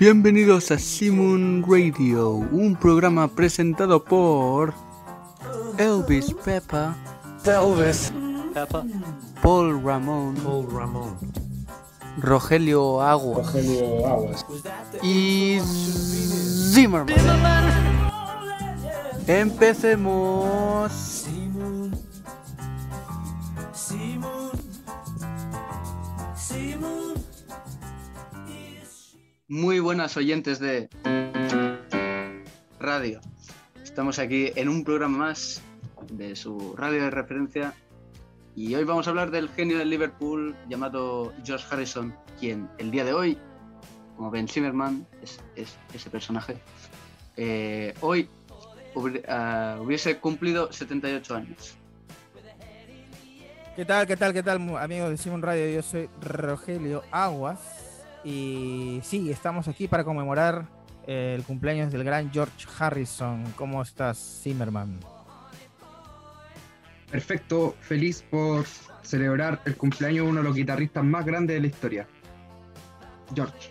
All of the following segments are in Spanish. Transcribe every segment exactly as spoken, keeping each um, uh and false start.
Bienvenidos a Simon Radio, un programa presentado por Elvis Pepper, Elvis Pepper, Paul Ramón, Paul Ramón, Rogelio Aguas, Rogelio Aguas y Zimmerman. Empecemos. Muy buenas oyentes de radio. Estamos aquí en un programa más de su radio de referencia y hoy vamos a hablar del genio del Liverpool llamado George Harrison, quien el día de hoy, como Ben Zimmerman, es, es ese personaje, eh, hoy uh, hubiese cumplido setenta y ocho años. ¿Qué tal, qué tal, qué tal, amigos de Simon Radio? Yo soy Rogelio Aguas. Y sí, estamos aquí para conmemorar eh, el cumpleaños del gran George Harrison. ¿Cómo estás, Zimmerman? Perfecto, feliz por celebrar el cumpleaños de uno de los guitarristas más grandes de la historia, George.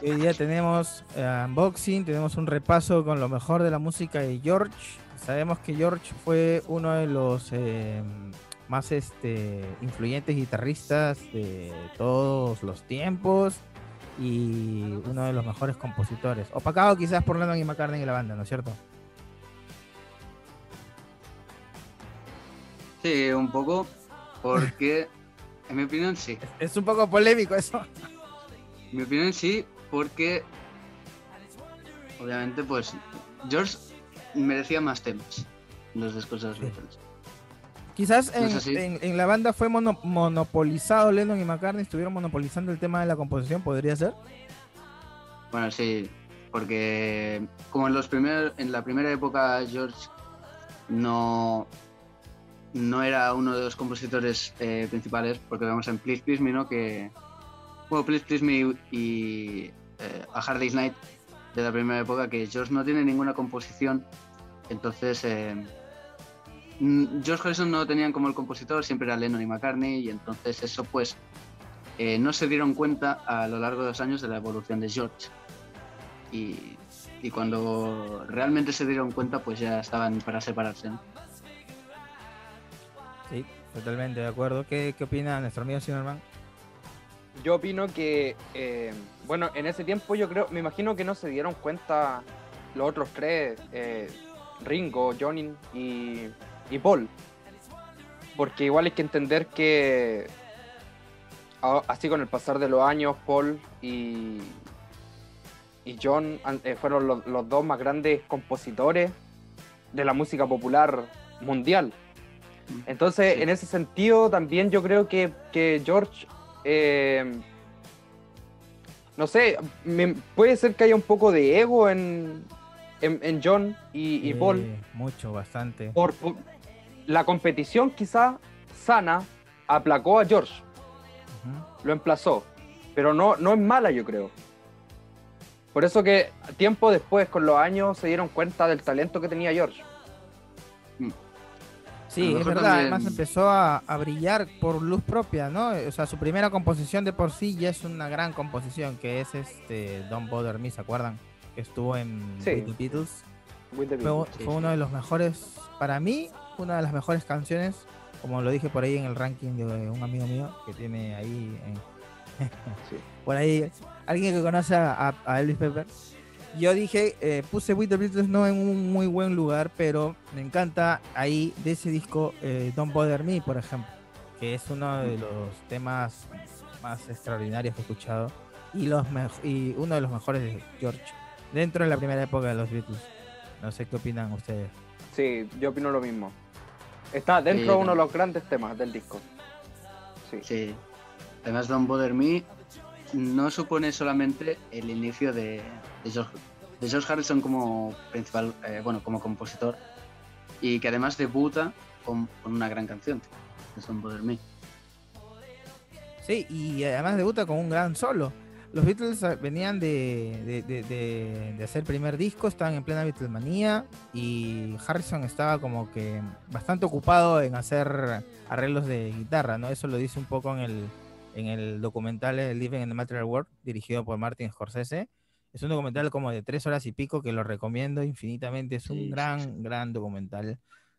Hoy día tenemos eh, unboxing, tenemos un repaso con lo mejor de la música de George. Sabemos que George fue uno de los eh, más este, influyentes guitarristas de todos los tiempos y uno de los mejores compositores, opacado quizás por Lennon y McCartney y la banda, ¿no es cierto? Sí, un poco, porque en mi opinión sí. Es, es un poco polémico eso. En mi opinión sí, porque obviamente pues George merecía más temas en los discos de los Beatles. Quizás en, no sé, en, en la banda fue mono, monopolizado, Lennon y McCartney estuvieron monopolizando el tema de la composición, ¿podría ser? Bueno, sí, porque como en los primeros, en la primera época George no, no era uno de los compositores eh, principales, porque vemos en Please Please Me, ¿no? Que, bueno, Please Please Me y eh, A Hard Day's Night de la primera época, que George no tiene ninguna composición, entonces... Eh, George Harrison no lo tenían como el compositor, siempre era Lennon y McCartney, y entonces eso pues eh, no se dieron cuenta a lo largo de los años de la evolución de George, y, y cuando realmente se dieron cuenta pues ya estaban para separarse, ¿no? Sí, totalmente de acuerdo. ¿Qué, qué opina nuestro amigo Zimmerman? Yo opino que eh, bueno, en ese tiempo yo creo, me imagino que no se dieron cuenta los otros tres, eh, Ringo, Johnny y y Paul, porque igual hay que entender que así con el pasar de los años Paul y, y John fueron los, los dos más grandes compositores de la música popular mundial, entonces sí. En ese sentido también yo creo que, que George eh, no sé, me, puede ser que haya un poco de ego en, en, en John y, y eh, Paul, mucho, bastante, por, por, la competición quizá sana aplacó a George, uh-huh. Lo emplazó, pero no, no es mala, yo creo. Por eso que tiempo después, con los años, se dieron cuenta del talento que tenía George. Sí, es verdad, también... además empezó a, a brillar por luz propia, ¿no? O sea, su primera composición de por sí ya es una gran composición, que es este Don't Bother Me, ¿se acuerdan? Que estuvo en sí. With the Beatles. With the Beatles. Fue, sí, fue uno de los mejores, para mí, una de las mejores canciones, como lo dije por ahí en el ranking de un amigo mío que tiene ahí en... sí. Por ahí alguien que conoce a, a Elvis Pepper. Yo dije, eh, puse With the Beatles no en un muy buen lugar, pero me encanta ahí de ese disco eh, Don't Bother Me, por ejemplo, que es uno de los temas más extraordinarios que he escuchado y, los me- y uno de los mejores de George dentro de la primera época de los Beatles. No sé qué opinan ustedes. Sí, yo opino lo mismo. Está dentro sí, de uno de los grandes temas del disco. Sí. Sí. Además, Don't Bother Me no supone solamente el inicio de, de, George, de George Harrison como principal, eh, bueno, como compositor, y que además debuta con, con una gran canción, Don't Bother Me. Sí, y además debuta con un gran solo. Los Beatles venían de, de, de, de, de hacer primer disco, estaban en plena Beatlemanía y Harrison estaba como que bastante ocupado en hacer arreglos de guitarra, ¿no? Eso lo dice un poco en el, en el documental Living in the Material World, dirigido por Martin Scorsese. Es un documental como de tres horas y pico que lo recomiendo infinitamente. Es un sí, gran, sí. gran documental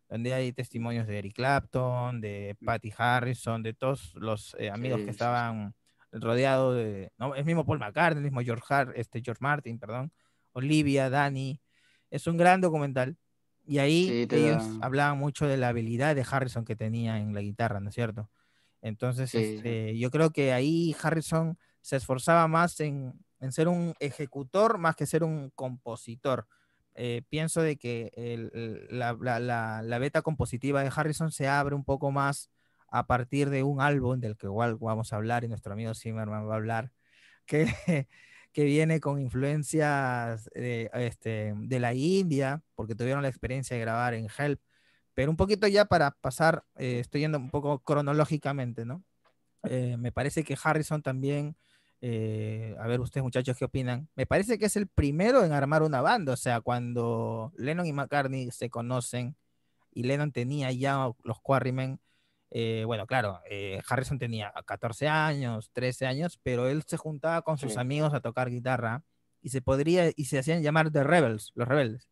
donde hay testimonios de Eric Clapton, de Patty Harrison, de todos los eh, amigos sí, que estaban rodeados de... ¿no? El mismo Paul McCartney, el mismo George, Har este, George Martin, perdón, Olivia, Dhani. Es un gran documental. Y ahí sí, ellos da. hablaban mucho de la habilidad de Harrison que tenía en la guitarra, ¿no es cierto? Entonces sí. este, yo creo que ahí Harrison se esforzaba más en... en ser un ejecutor más que ser un compositor. Eh, pienso de que el, el, la, la, la beta compositiva de Harrison se abre un poco más a partir de un álbum del que igual vamos a hablar y nuestro amigo Zimmerman va a hablar, que, que viene con influencias eh, este, de la India, porque tuvieron la experiencia de grabar en Help. Pero un poquito ya para pasar, eh, estoy yendo un poco cronológicamente, ¿no? Eh, me parece que Harrison también... Eh, a ver ustedes muchachos qué opinan. Me parece que es el primero en armar una banda. O sea, cuando Lennon y McCartney se conocen y Lennon tenía ya los Quarrymen, eh, bueno, claro, eh, Harrison tenía catorce años, trece años, pero él se juntaba con sus sí. amigos a tocar guitarra y se podría y se hacían llamar The Rebels, los rebeldes.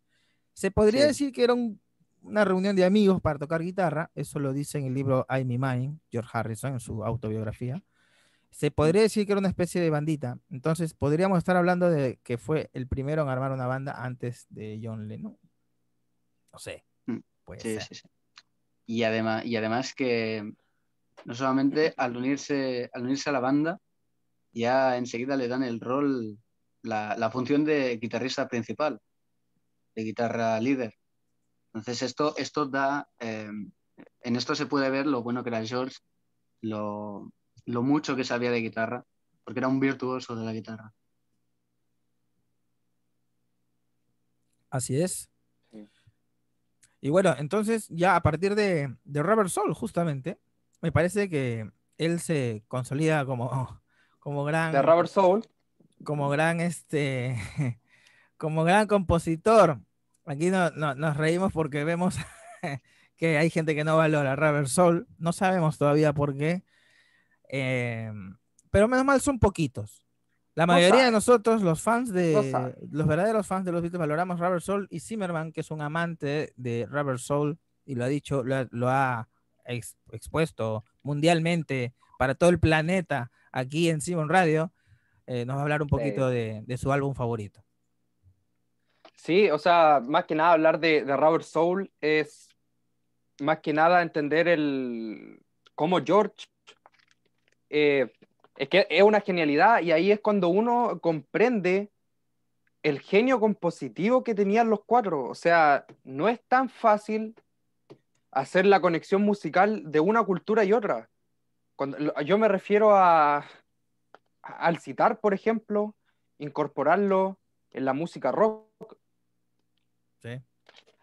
Se podría sí. decir que era un, una reunión de amigos para tocar guitarra. Eso lo dice en el libro I'm in Mine, George Harrison, en su autobiografía. Se podría decir que era una especie de bandita. Entonces, podríamos estar hablando de que fue el primero en armar una banda antes de John Lennon. No sé. Puede sí, ser. Sí, sí. Y además, y además que no solamente al unirse, al unirse a la banda, ya enseguida le dan el rol, la, la función de guitarrista principal, de guitarra líder. Entonces, esto, esto da... Eh, en esto se puede ver lo bueno que era George, lo... lo mucho que sabía de guitarra, porque era un virtuoso de la guitarra. Así es. Sí. Y bueno, entonces ya a partir de, de Rubber Soul, justamente, me parece que él se consolida como, como gran... De Rubber Soul. Como gran, este, como gran compositor. Aquí no, no, nos reímos porque vemos que hay gente que no valora Rubber Soul. No sabemos todavía por qué. Eh, pero menos mal son poquitos. La mayoría o sea, de nosotros, los fans de o sea. los verdaderos fans de los Beatles, valoramos Rubber Soul, y Zimmerman, que es un amante de Rubber Soul y lo ha dicho, lo ha, lo ha ex, expuesto mundialmente para todo el planeta aquí en Simon Radio, eh, nos va a hablar un poquito sí. de, de su álbum favorito. Sí, o sea, más que nada hablar de, de Rubber Soul es más que nada entender el cómo George Eh, es que es una genialidad, y ahí es cuando uno comprende el genio compositivo que tenían los cuatro. O sea, no es tan fácil hacer la conexión musical de una cultura y otra. Cuando, yo me refiero a, a al citar, por ejemplo, incorporarlo en la música rock. Sí.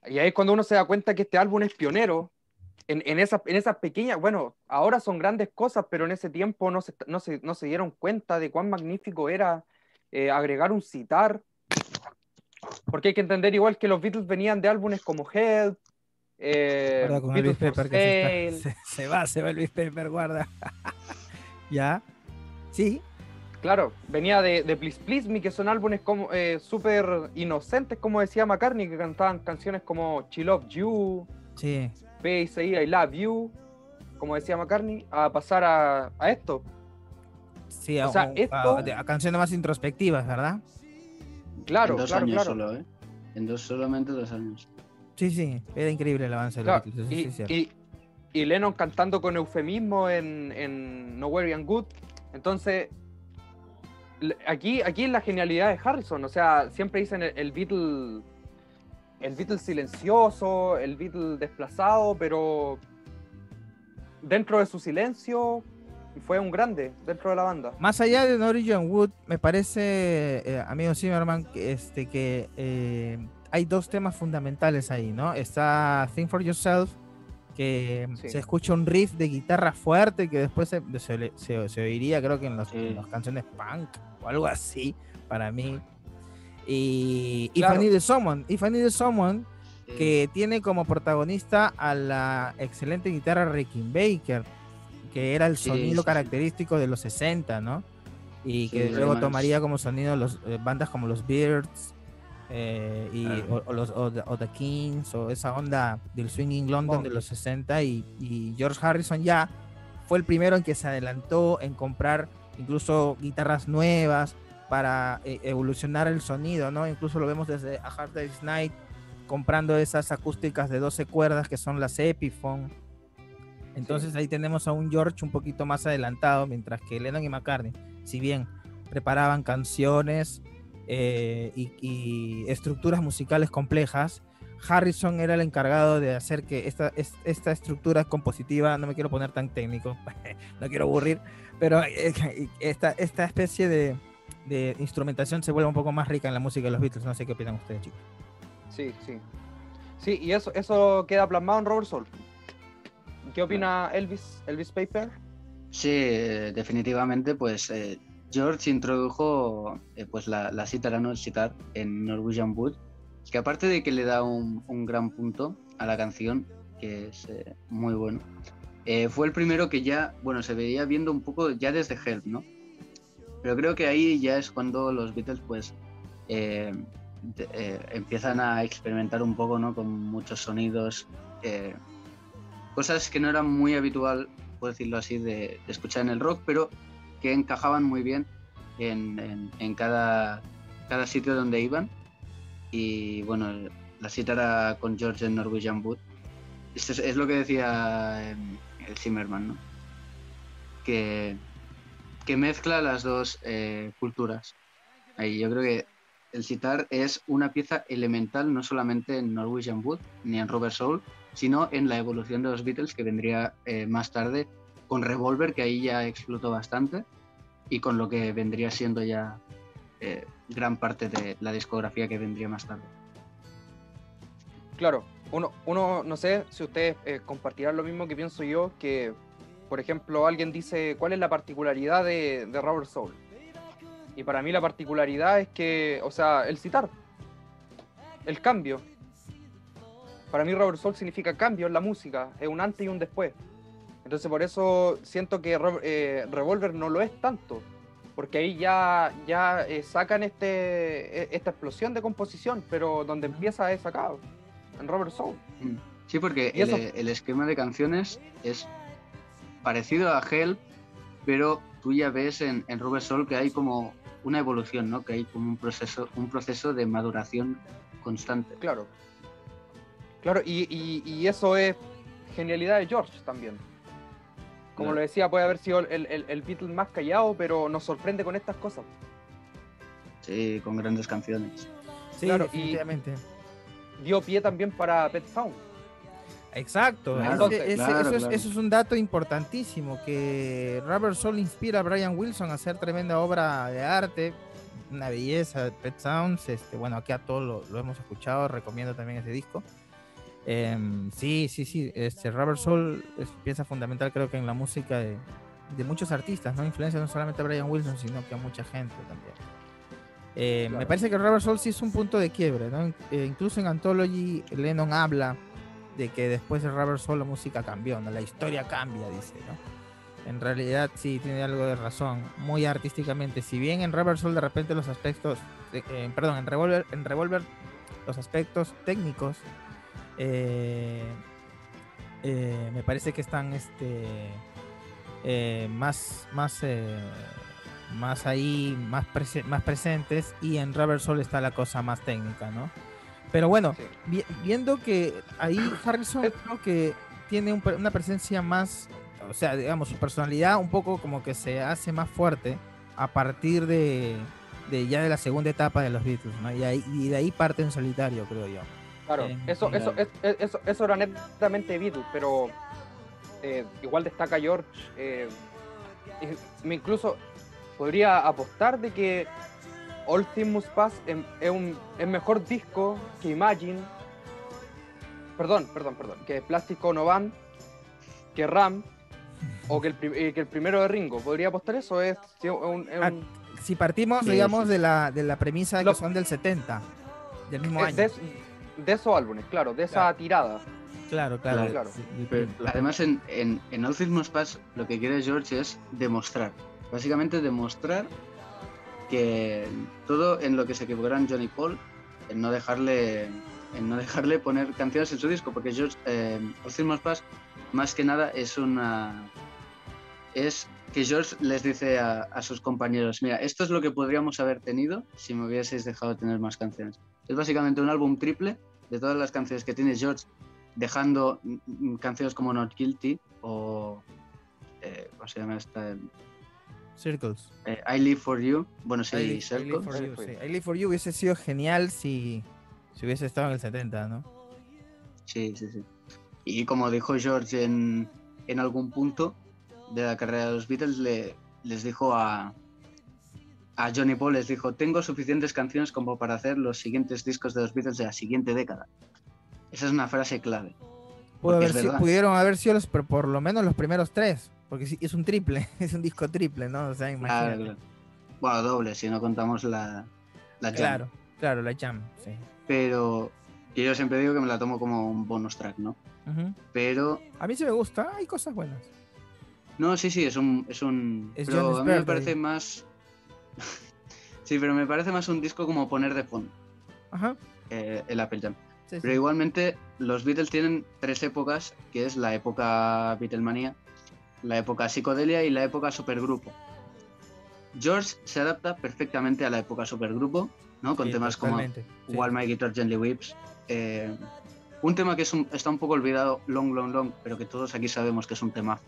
Y ahí es cuando uno se da cuenta que este álbum es pionero. En, en, esas, en esas pequeñas, bueno, ahora son grandes cosas, pero en ese tiempo no se, no se, no se dieron cuenta de cuán magnífico era eh, agregar un citar, porque hay que entender igual que los Beatles venían de álbumes como Help, eh, con Beatles Elvis Pepper, que se, está, se, se va, se va Elvis Pepper, guarda. ¿Ya? Sí. Claro, venía de, de Please Please Me, que son álbumes como eh, súper inocentes, como decía McCartney, que cantaban canciones como She Love You. Sí. Space, I Love You, como decía McCartney, a pasar a, a esto. Sí, a, o sea, esto... a, a canciones más introspectivas, ¿verdad? Claro, en dos claro, años claro. Solo, ¿eh? En dos, solamente dos años. Sí, sí, era increíble el avance claro. de los Beatles, y, sí, y, y Lennon cantando con eufemismo en, en Norwegian Wood. Entonces, aquí, aquí es la genialidad de Harrison. O sea, siempre dicen el, el Beatle... el Beatle silencioso, el Beatle desplazado, pero dentro de su silencio fue un grande dentro de la banda. Más allá de Norwegian Wood, me parece, eh, amigo Zimmerman, que, este, que eh, hay dos temas fundamentales ahí, ¿no? Está Think for Yourself, que sí. se escucha un riff de guitarra fuerte que después se, se, se, se oiría, creo que en, los, sí. en las canciones punk o algo así, para mí. Y If I Need Someone, If I Need Someone, que tiene como protagonista a la excelente guitarra Ricky Baker, que era el sí, sonido sí. característico de los sesenta, ¿no? Y que sí, luego tomaría como sonido los, eh, bandas como los Beatles, eh, y, ah. o, o, los, o, o The Kings, o esa onda del swinging London oh. de los sesenta, y, y George Harrison ya fue el primero en que se adelantó en comprar incluso guitarras nuevas para eh, evolucionar el sonido, ¿no? Incluso lo vemos desde A Hard Day's Night, comprando esas acústicas de doce cuerdas que son las Epiphone. Entonces sí. ahí tenemos a un George un poquito más adelantado, mientras que Lennon y McCartney, si bien preparaban canciones eh, y, y estructuras musicales complejas, Harrison era el encargado de hacer que esta, esta estructura compositiva, no me quiero poner tan técnico, no quiero aburrir, pero esta, esta especie de, de instrumentación se vuelve un poco más rica en la música de los Beatles. No sé qué opinan ustedes, chicos. Sí, sí. Sí, y eso, eso queda plasmado en Rubber Soul. ¿Qué opina Elvis, Elvis Pepper? Sí, definitivamente, pues eh, George introdujo eh, pues la, la cítara, no el sitar, en Norwegian Wood, que aparte de que le da un, un gran punto a la canción, que es eh, muy bueno, eh, fue el primero que ya, bueno, se veía viendo un poco ya desde Help, ¿no? Pero creo que ahí ya es cuando los Beatles, pues, eh, de, eh, empiezan a experimentar un poco, ¿no? Con muchos sonidos, eh, cosas que no eran muy habitual, por decirlo así, de, de escuchar en el rock, pero que encajaban muy bien en, en, en cada, cada sitio donde iban. Y bueno, la cítara con George en Norwegian Wood, esto es, es lo que decía el Zimmerman, ¿no? Que, que mezcla las dos eh, culturas. Ahí yo creo que el sitar es una pieza elemental, no solamente en Norwegian Wood ni en Rubber Soul, sino en la evolución de los Beatles, que vendría eh, más tarde con Revolver, que ahí ya explotó bastante, y con lo que vendría siendo ya eh, gran parte de la discografía que vendría más tarde. Claro, uno, uno no sé si ustedes eh, compartirán lo mismo que pienso yo, que por ejemplo alguien dice ¿cuál es la particularidad de, de Rubber Soul? Y para mí la particularidad es que, o sea, el sitar, el cambio. Para mí Rubber Soul significa cambio en la música, es un antes y un después. Entonces por eso siento que eh, Revolver no lo es tanto, porque ahí ya, ya eh, sacan este, esta explosión de composición, pero donde empieza es acá, en Rubber Soul. Sí, porque el, el esquema de canciones es parecido a Help, pero tú ya ves en, en Rubber Soul que hay como una evolución, ¿no? Que hay como un proceso, un proceso de maduración constante. Claro, claro, y, y, y eso es genialidad de George también. Como lo decía, puede haber sido el, el, el Beatle más callado, pero nos sorprende con estas cosas. Sí, con grandes canciones. Sí, claro, definitivamente. Y dio pie también para Pet Sound. Exacto. Claro, Entonces, ese, claro, eso, es, claro. eso es un dato importantísimo, que Rubber Soul inspira a Brian Wilson a hacer tremenda obra de arte, una belleza, Pet Sounds. Este, bueno, aquí a todos lo, lo hemos escuchado, recomiendo también ese disco. Eh, sí, sí, sí, este, Rubber Soul es pieza fundamental, creo que en la música de, de muchos artistas, ¿no? Influencia no solamente a Brian Wilson, sino que a mucha gente también. Eh, claro. Me parece que Rubber Soul sí es un punto de quiebre, ¿no? Eh, incluso en Anthology, Lennon habla de que después de Rubber Soul la música cambió, ¿no? La historia cambia, dice, ¿no? En realidad sí, tiene algo de razón, muy artísticamente. Si bien en Rubber Soul de repente los aspectos, eh, perdón, en Revolver, en Revolver los aspectos técnicos Eh, eh, me parece que están este, eh, más, más, eh, más ahí, más, prese- más presentes, y en Rubber Soul está la cosa más técnica, ¿no? Pero bueno, sí. vi- viendo que ahí Harrison creo que tiene un, una presencia más, o sea, digamos, su personalidad un poco como que se hace más fuerte a partir de, de ya de la segunda etapa de los Beatles, ¿no? Y, ahí, y de ahí parte en solitario, creo yo. Claro, eso, eso, eso, eso, eso era netamente Beatles, pero eh, igual destaca George. Eh, incluso podría apostar de que All Things Must Pass es un es mejor disco que Imagine, perdón, perdón, perdón, que Plástico No Van, que Ram, o que el, eh, que el primero de Ringo. Podría apostar eso. Es, es, un, es un... Si partimos, sí, digamos, sí. de la de la premisa Lo... que son del setenta, del mismo año. De, de, De esos álbumes, claro, de esa claro. tirada. Claro, claro. La, claro. Sí, pero, además, en, en, en All Things Must Pass lo que quiere George es demostrar, básicamente demostrar que todo en lo que se equivocaron John y Paul, en no dejarle, en no dejarle poner canciones en su disco, porque George, eh, All Things Must Pass, más que nada es una... es que George les dice a, a sus compañeros, mira, esto es lo que podríamos haber tenido si me hubieseis dejado tener más canciones. Es básicamente un álbum triple de todas las canciones que tiene George, dejando canciones como Not Guilty o... Eh, ¿cómo se llama esta? Circles. Eh, I Live For You. Bueno, sí, I, Circles. I Live For You, sí. I Live For You hubiese sido genial si, si hubiese estado en el setenta, ¿no? Sí, sí, sí. Y como dijo George en, en algún punto de la carrera de los Beatles, le, les dijo a, a John y Paul, les dijo, tengo suficientes canciones como para hacer los siguientes discos de los Beatles de la siguiente década. Esa es una frase clave. Pudo haber sido, pudieron haber sido los, por lo menos los primeros tres, porque es un triple, es un disco triple, ¿no? O sea, imagínate. Claro, claro. Bueno, doble, si no contamos la, la claro, jam. Claro, claro, la jam, sí. Pero y yo siempre digo que me la tomo como un bonus track, ¿no? Uh-huh. Pero... a mí sí me gusta, hay cosas buenas. No, sí, sí, es un... es un es pero a mí me parece más... sí, pero me parece más un disco como poner de fondo. Ajá. Eh, el Apple Jam. Sí, pero sí. Igualmente, los Beatles tienen tres épocas, que es la época Beatlemanía, la época psicodelia y la época supergrupo. George se adapta perfectamente a la época supergrupo, ¿no? Con sí, temas totalmente. Como While sí. My Guitar Gently Weeps. Eh, un tema que es un, está un poco olvidado, Long, Long, Long, pero que todos aquí sabemos que es un tema.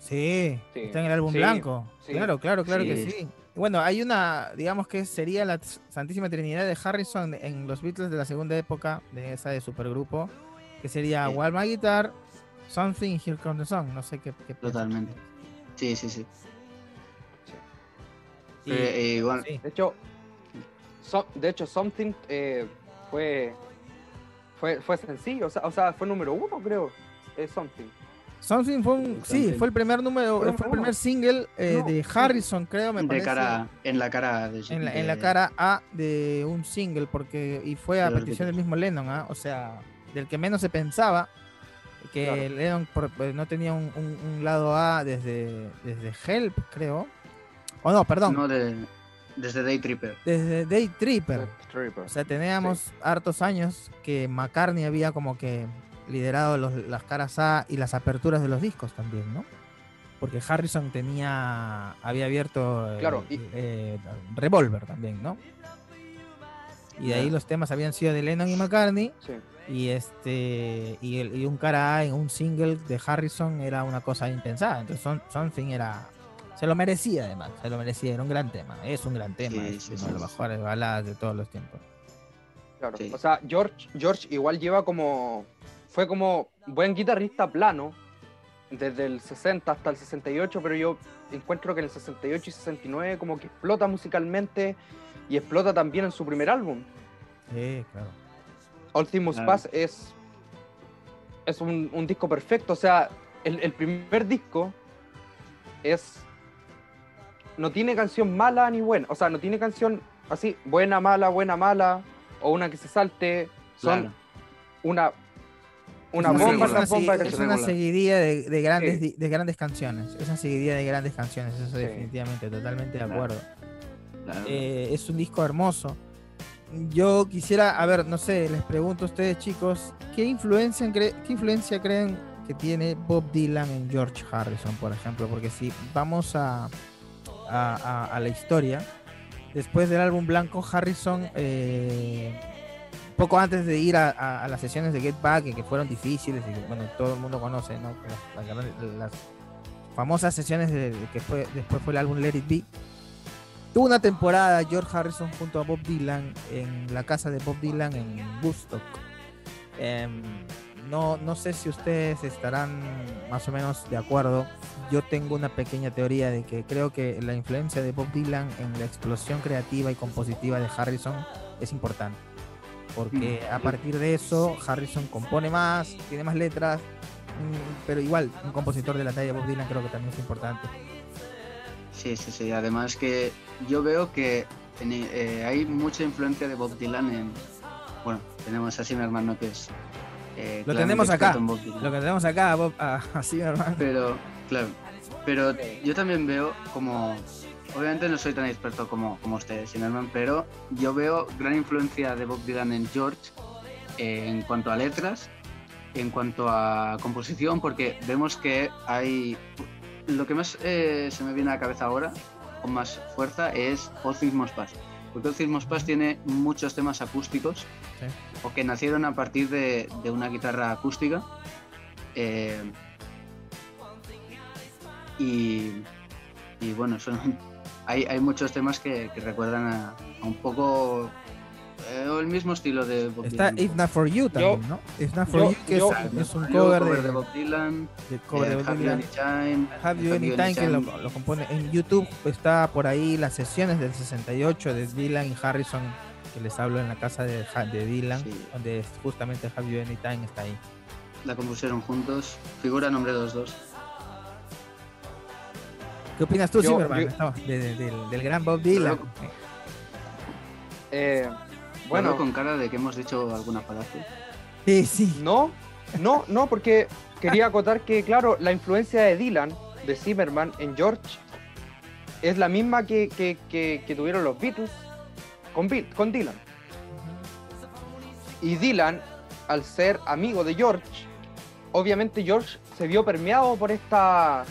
Sí, sí. Está en el álbum sí. blanco. Sí. Claro, claro, claro sí. que sí. Bueno, hay una, digamos que sería la Santísima Trinidad de Harrison en los Beatles de la segunda época, de esa de supergrupo, que sería sí. While My Guitar, Something, Here Comes the Song, no sé qué, qué totalmente. Sí, sí, sí. sí. Y, eh, eh, bueno. sí. De hecho, so, de hecho Something eh, fue, fue fue sencillo, o sea, o sea, fue número uno, creo, eh, Something. Something fue un, sí, fue el primer número, fue el primer single eh, no, de Harrison, creo, me de parece. Cara, en la cara de, en, la, de, en la cara A de un single, porque y fue a de petición del mismo Lennon, ¿eh? O sea, del que menos se pensaba, que claro. Lennon por, no tenía un, un, un lado A desde, desde Help, creo. O oh, no, perdón. No, de, desde Day Tripper. Desde Day Tripper. Tripper. O sea, teníamos sí. hartos años que McCartney había como que... liderado los, las caras A y las aperturas de los discos también, ¿no? Porque Harrison tenía había abierto claro, eh, y... eh, Revolver también, ¿no? Y de ahí los temas habían sido de Lennon y McCartney sí. y este y, el, y un cara A en un single de Harrison era una cosa impensada. Entonces son, Something era se lo merecía además, se lo merecía, era un gran tema, es un gran tema, sí, es sí, uno sí, de los sí. mejores baladas de todos los tiempos. Claro, sí. O sea, George George igual lleva como fue como buen guitarrista plano desde el sesenta hasta el sesenta y ocho, pero yo encuentro que en el sesenta y ocho y sesenta y nueve como que explota musicalmente y explota también en su primer álbum. Sí, claro. All Things Must Pass es, es un, un disco perfecto, o sea, el, el primer disco es no tiene canción mala ni buena, o sea, no tiene canción así, buena, mala, buena, mala, o una que se salte, son claro. una... Una es bomba, una, bomba que es una seguidilla de, de, grandes, sí. de grandes canciones. Es una seguidilla de grandes canciones, eso sí. definitivamente, totalmente claro. de acuerdo. Claro. Eh, es un disco hermoso. Yo quisiera, a ver, no sé, les pregunto a ustedes, chicos, ¿qué influencia, cre- qué influencia creen que tiene Bob Dylan en George Harrison, por ejemplo? Porque si vamos a, a, a, a la historia, después del álbum blanco, Harrison... Eh, poco antes de ir a, a, a las sesiones de Get Back, que fueron difíciles, y que, bueno, todo el mundo conoce, ¿no? Las, las, las famosas sesiones de, de que fue, después fue el álbum Let It Be. Tuvo una temporada George Harrison junto a Bob Dylan en la casa de Bob Dylan en Woodstock. Eh, no, no sé si ustedes estarán más o menos de acuerdo. Yo tengo una pequeña teoría de que creo que la influencia de Bob Dylan en la explosión creativa y compositiva de Harrison es importante. Porque a partir de eso Harrison compone más, tiene más letras, pero igual un compositor de la talla de Bob Dylan creo que también es importante. Sí, sí, sí, además que yo veo que eh, hay mucha influencia de Bob Dylan en... Bueno, tenemos a Zimmerman, ¿no? Que es Eh, lo tenemos acá, lo que tenemos acá, Bob, así, hermano. Pero, claro, pero yo también veo como... Obviamente no soy tan experto como, como ustedes, Zimmerman, pero yo veo gran influencia de Bob Dylan en George eh, en cuanto a letras, en cuanto a composición, porque vemos que hay... Lo que más eh, se me viene a la cabeza ahora, con más fuerza, es All Things Must Pass. Porque All Things Must Pass tiene muchos temas acústicos, sí, o que nacieron a partir de, de una guitarra acústica. Eh, y, y bueno, son... Hay, hay muchos temas que, que recuerdan a, a un poco eh, el mismo estilo de Bob Está Dylan. Está It's Not For You también, yo, ¿no? It's Not For yo, You, que yo, es, yo, es un cover, cover de, de Bob Dylan. De cover eh, de Bob Dylan. Have You Any Time, que lo, lo compone. En YouTube está por ahí las sesiones del sesenta y ocho de Dylan y Harrison, que les hablo, en la casa de, de Dylan, sí, donde justamente Have You Any Time está ahí. La compusieron juntos. Figura nombre dos dos. ¿Qué opinas tú, Zimmerman, no, de, de, del, del gran Bob Dylan? Claro. Eh, bueno, bueno, con cara de que hemos dicho alguna palabra. Sí, sí. No, no, no, porque quería acotar que, claro, la influencia de Dylan, de Zimmerman, en George es la misma que, que, que, que tuvieron los Beatles con, con Dylan. Y Dylan, al ser amigo de George, obviamente George se vio permeado por esta...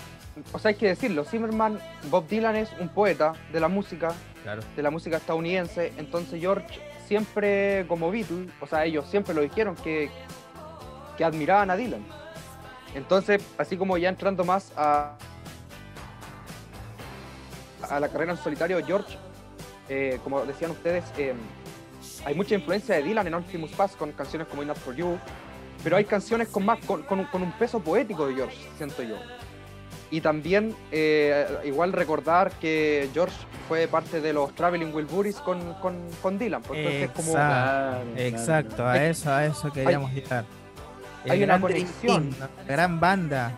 O sea, hay que decirlo, Zimmerman, Bob Dylan es un poeta de la música, claro, de la música estadounidense. Entonces George siempre, como Beatle, o sea, ellos siempre lo dijeron que, que admiraban a Dylan. Entonces, así como ya entrando más a, a la carrera en solitario de George, eh, como decían ustedes, eh, hay mucha influencia de Dylan en All Things Must Pass, con canciones como It's Not For You, pero hay canciones con, más, con, con, con un peso poético de George, siento yo. Y también, eh, igual recordar que George fue parte de los Traveling Wilburys con, con, con Dylan. Entonces exacto, como... claro, exacto, claro. a eso, a eso queríamos llegar. Hay, hay una conexión. Team, ¿no? Gran banda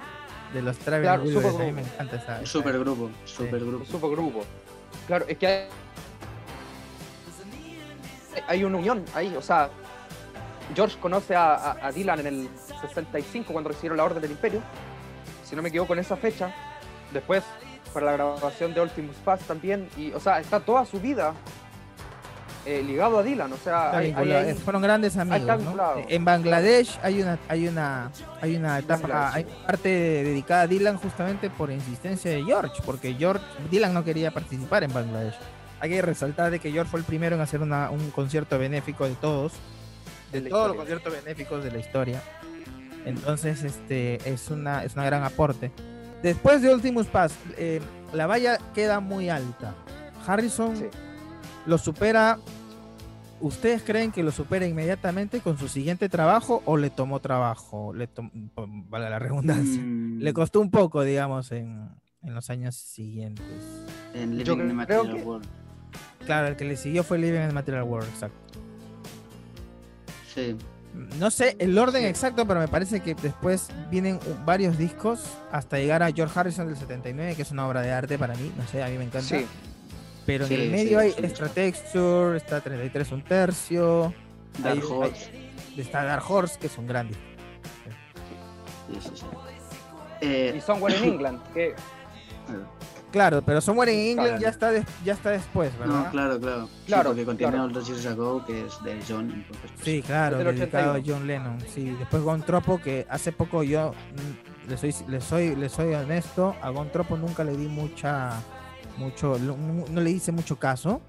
de los Traveling claro, Wilburys, a mí me encanta esa. Supergrupo, supergrupo. Sí. Supergrupo. Claro, es que hay, hay una unión ahí, o sea, George conoce a, a, a Dylan en el sesenta y cinco cuando recibieron la Orden del Imperio. Si no me equivoco, en esa fecha, después para la grabación de All Things Must Pass también, y o sea, está toda su vida eh, ligado a Dylan, o sea, hay, hay, fueron grandes amigos, ¿no? En Bangladesh hay una hay una hay una etapa, hay una parte dedicada a Dylan justamente por insistencia de George, porque George Dylan no quería participar en Bangladesh. Hay que resaltar de que George fue el primero en hacer una, un concierto benéfico de todos, de todos historia. los conciertos benéficos de la historia. Entonces, este es una es un gran aporte. Después de All Things Must Pass, eh, la valla queda muy alta. Harrison sí. lo supera. ¿Ustedes creen que lo supera inmediatamente con su siguiente trabajo o le tomó trabajo? Le to... Vale la redundancia. Mm. Le costó un poco, digamos, en, en los años siguientes. En Living in the Material que... World. Claro, el que le siguió fue Living in the Material World, exacto. Sí. No sé el orden exacto, pero me parece que después vienen varios discos hasta llegar a George Harrison del setenta y nueve, que es una obra de arte para mí, no sé, a mí me encanta. Sí. Pero sí, en el medio sí, hay sí, Extra sí. Texture, está treinta y tres un tercio, Dark hay, Horse. Hay, está Dark Horse, que es un gran disco. Sí, sí, sí. Eh, y Somewhere in England, que... Claro, pero Somewhere in England claro. ya, está de, ya está después, ¿verdad? No, claro, claro. claro sí, porque contiene claro. All Those Years Ago, que es de John. Entonces, pues, sí, claro, dedicado a John Lennon. Sí, después Gon Tropo, que hace poco yo, le soy, le soy, le soy honesto, a Gon Tropo nunca le di mucha, mucho, no le hice mucho caso.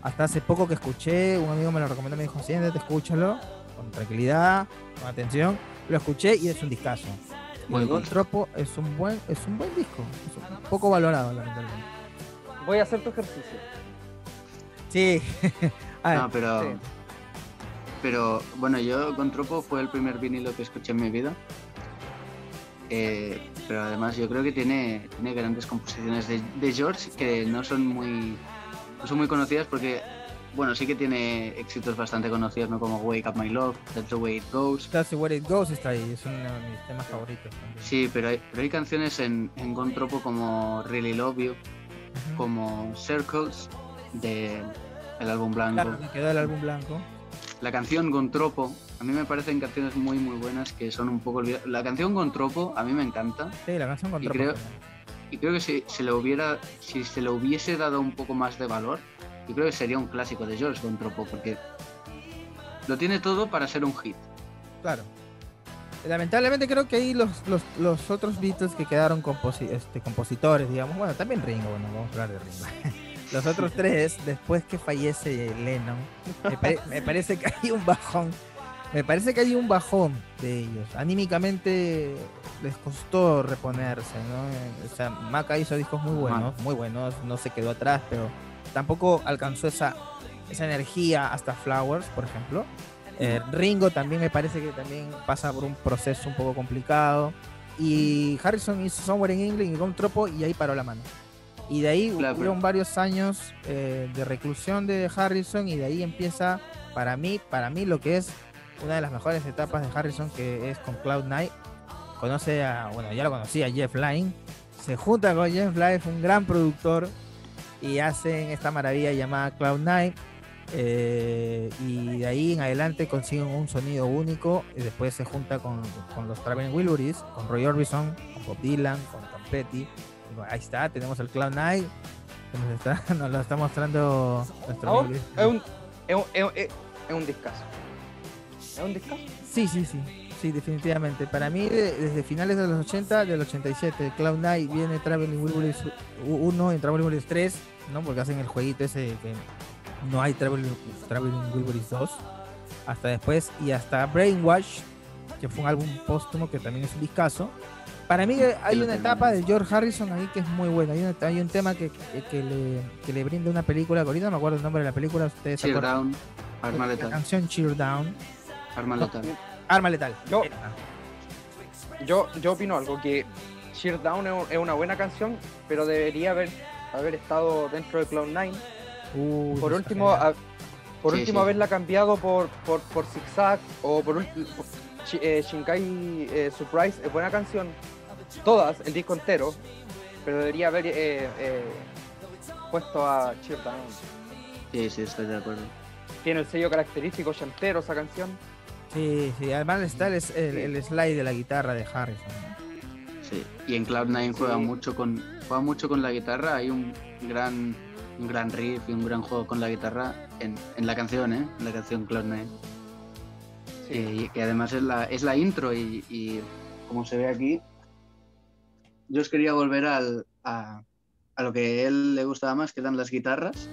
Hasta hace poco que escuché, un amigo me lo recomendó, me dijo, siéntate, escúchalo, con tranquilidad, con atención. Lo escuché y es un discazo. Bueno, Gon Tropo es un buen, es un buen disco, es un poco valorado, lamentablemente. Voy a hacer tu ejercicio. Sí. a no, pero, sí. pero bueno, yo Gon Tropo fue el primer vinilo que escuché en mi vida. Eh, pero además yo creo que tiene, tiene grandes composiciones de, de George que no son muy, no son muy conocidas porque, bueno, sí que tiene éxitos bastante conocidos, ¿no? Como Wake Up My Love, That's the Way It Goes. That's the Way It Goes está ahí, es uno de mis temas favoritos también. Sí, pero hay, pero hay canciones en, en Gon Tropo como Really Love You, uh-huh. como Circles, de el álbum blanco. Claro, me quedó el álbum blanco. La canción Gon Tropo, A mí me parecen canciones muy muy buenas que son un poco olvidadas. La canción con Tropo a mí me encanta. Sí, la canción con Tropo. Creo, y creo que si se le hubiera, si se le hubiese dado un poco más de valor, yo creo que sería un clásico de George con Tropo, porque lo tiene todo para ser un hit. Claro. Lamentablemente creo que ahí los, los, los otros Beatles que quedaron composi- este, compositores, digamos, bueno, también Ringo, bueno, vamos a hablar de Ringo. Los otros tres, después que fallece Lennon, me, pare- me parece que hay un bajón, me parece que hay un bajón de ellos. Anímicamente les costó reponerse, ¿no? O sea, Maca hizo discos muy buenos, muy buenos, no se quedó atrás, pero tampoco alcanzó esa, esa energía hasta Flowers, por ejemplo. Eh, Ringo también me parece que también pasa por un proceso un poco complicado, y Harrison hizo Somewhere in England y con Tropo, y ahí paró la mano, y de ahí claro, hubieron pero... varios años eh, de reclusión de Harrison, y de ahí empieza para mí para mí lo que es una de las mejores etapas de Harrison, que es con Cloud Nine. Conoce a, bueno, ya lo conocía, Jeff Lynne, se junta con Jeff Lynne, un gran productor, y hacen esta maravilla llamada Cloud Nine. Eh, y de ahí en adelante consiguen un sonido único, y después se junta con, con los Traveling Wilburys, con Roy Orbison, con Bob Dylan, con Tom Petty. Ahí está, tenemos el Cloud Nine, nos, está, nos lo está mostrando nuestro oh, amigo. Es un, es, un, es, un, es un discazo. ¿Es un discazo? Sí, sí, sí, sí, definitivamente. Para mí, desde finales de los ochenta, del ochenta y siete, Cloud Nine, viene Traveling Wilburys uno y Traveling Wilburys tres, ¿no? Porque hacen el jueguito ese que... No hay Traveling Wilburys dos hasta después, y hasta Brainwash, que fue un álbum póstumo que también es un discazo. Para mí hay una etapa de George Harrison ahí que es muy buena. Hay un, hay un tema que, que, que, le, que le brinda una película, ahorita no me acuerdo el nombre de la película. ¿Ustedes Cheer Down, Arma Letal. La canción Cheer Down, Arma Letal. No, Arma Letal. Yo, yo, yo opino algo, que Cheer Down es una buena canción, pero debería haber, haber estado dentro de Cloud Nine. Uh, por último, a, por sí, último sí. haberla cambiado por, por, por Zig Zag, o por, por eh, Shinkai eh, Surprise, es buena canción. Todas, el disco entero, pero debería haber eh, eh, puesto a Cheer Down. Sí, sí, estoy de acuerdo. Tiene el sello característico chantero esa canción. Sí, sí, además está el, el, el slide de la guitarra de Harrison, ¿no? Sí, y en Cloud Nine juega, sí. mucho con, juega mucho con la guitarra, hay un gran... un gran riff y un gran juego con la guitarra en, en la canción, ¿eh? En la canción Cloud Nine. Sí. Eh, que además es la, es la intro y, y como se ve aquí, yo os quería volver al, a, a lo que a él le gustaba más, que eran las guitarras.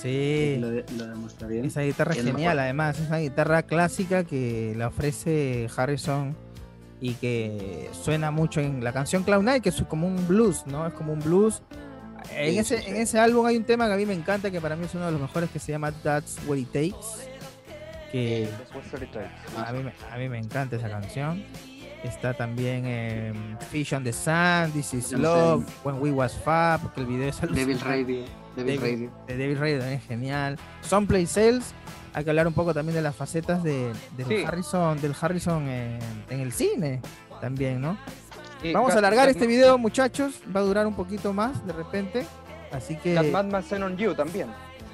Sí. Lo, lo demuestra bien. Esa guitarra es genial, además. Es una guitarra clásica que la ofrece Harrison y que suena mucho en la canción Cloud Nine, que es como un blues, ¿no? Es como un blues. En ese, en ese álbum hay un tema que a mí me encanta, que para mí es uno de los mejores, que se llama That's What It Takes, que a mí, a mí me encanta esa canción. Está también eh, Fish on the Sand, This Is Love, When We Was Fab, porque el video es Devil Radio, Devil Radio. Devil Radio también es genial. Someplace Else. Hay que hablar un poco también de las facetas de, de sí. Harrison, del Harrison en, en el cine también, ¿no? Vamos a alargar este video, muchachos. Va a durar un poquito más, de repente. Así que... Catman Might Set On You también.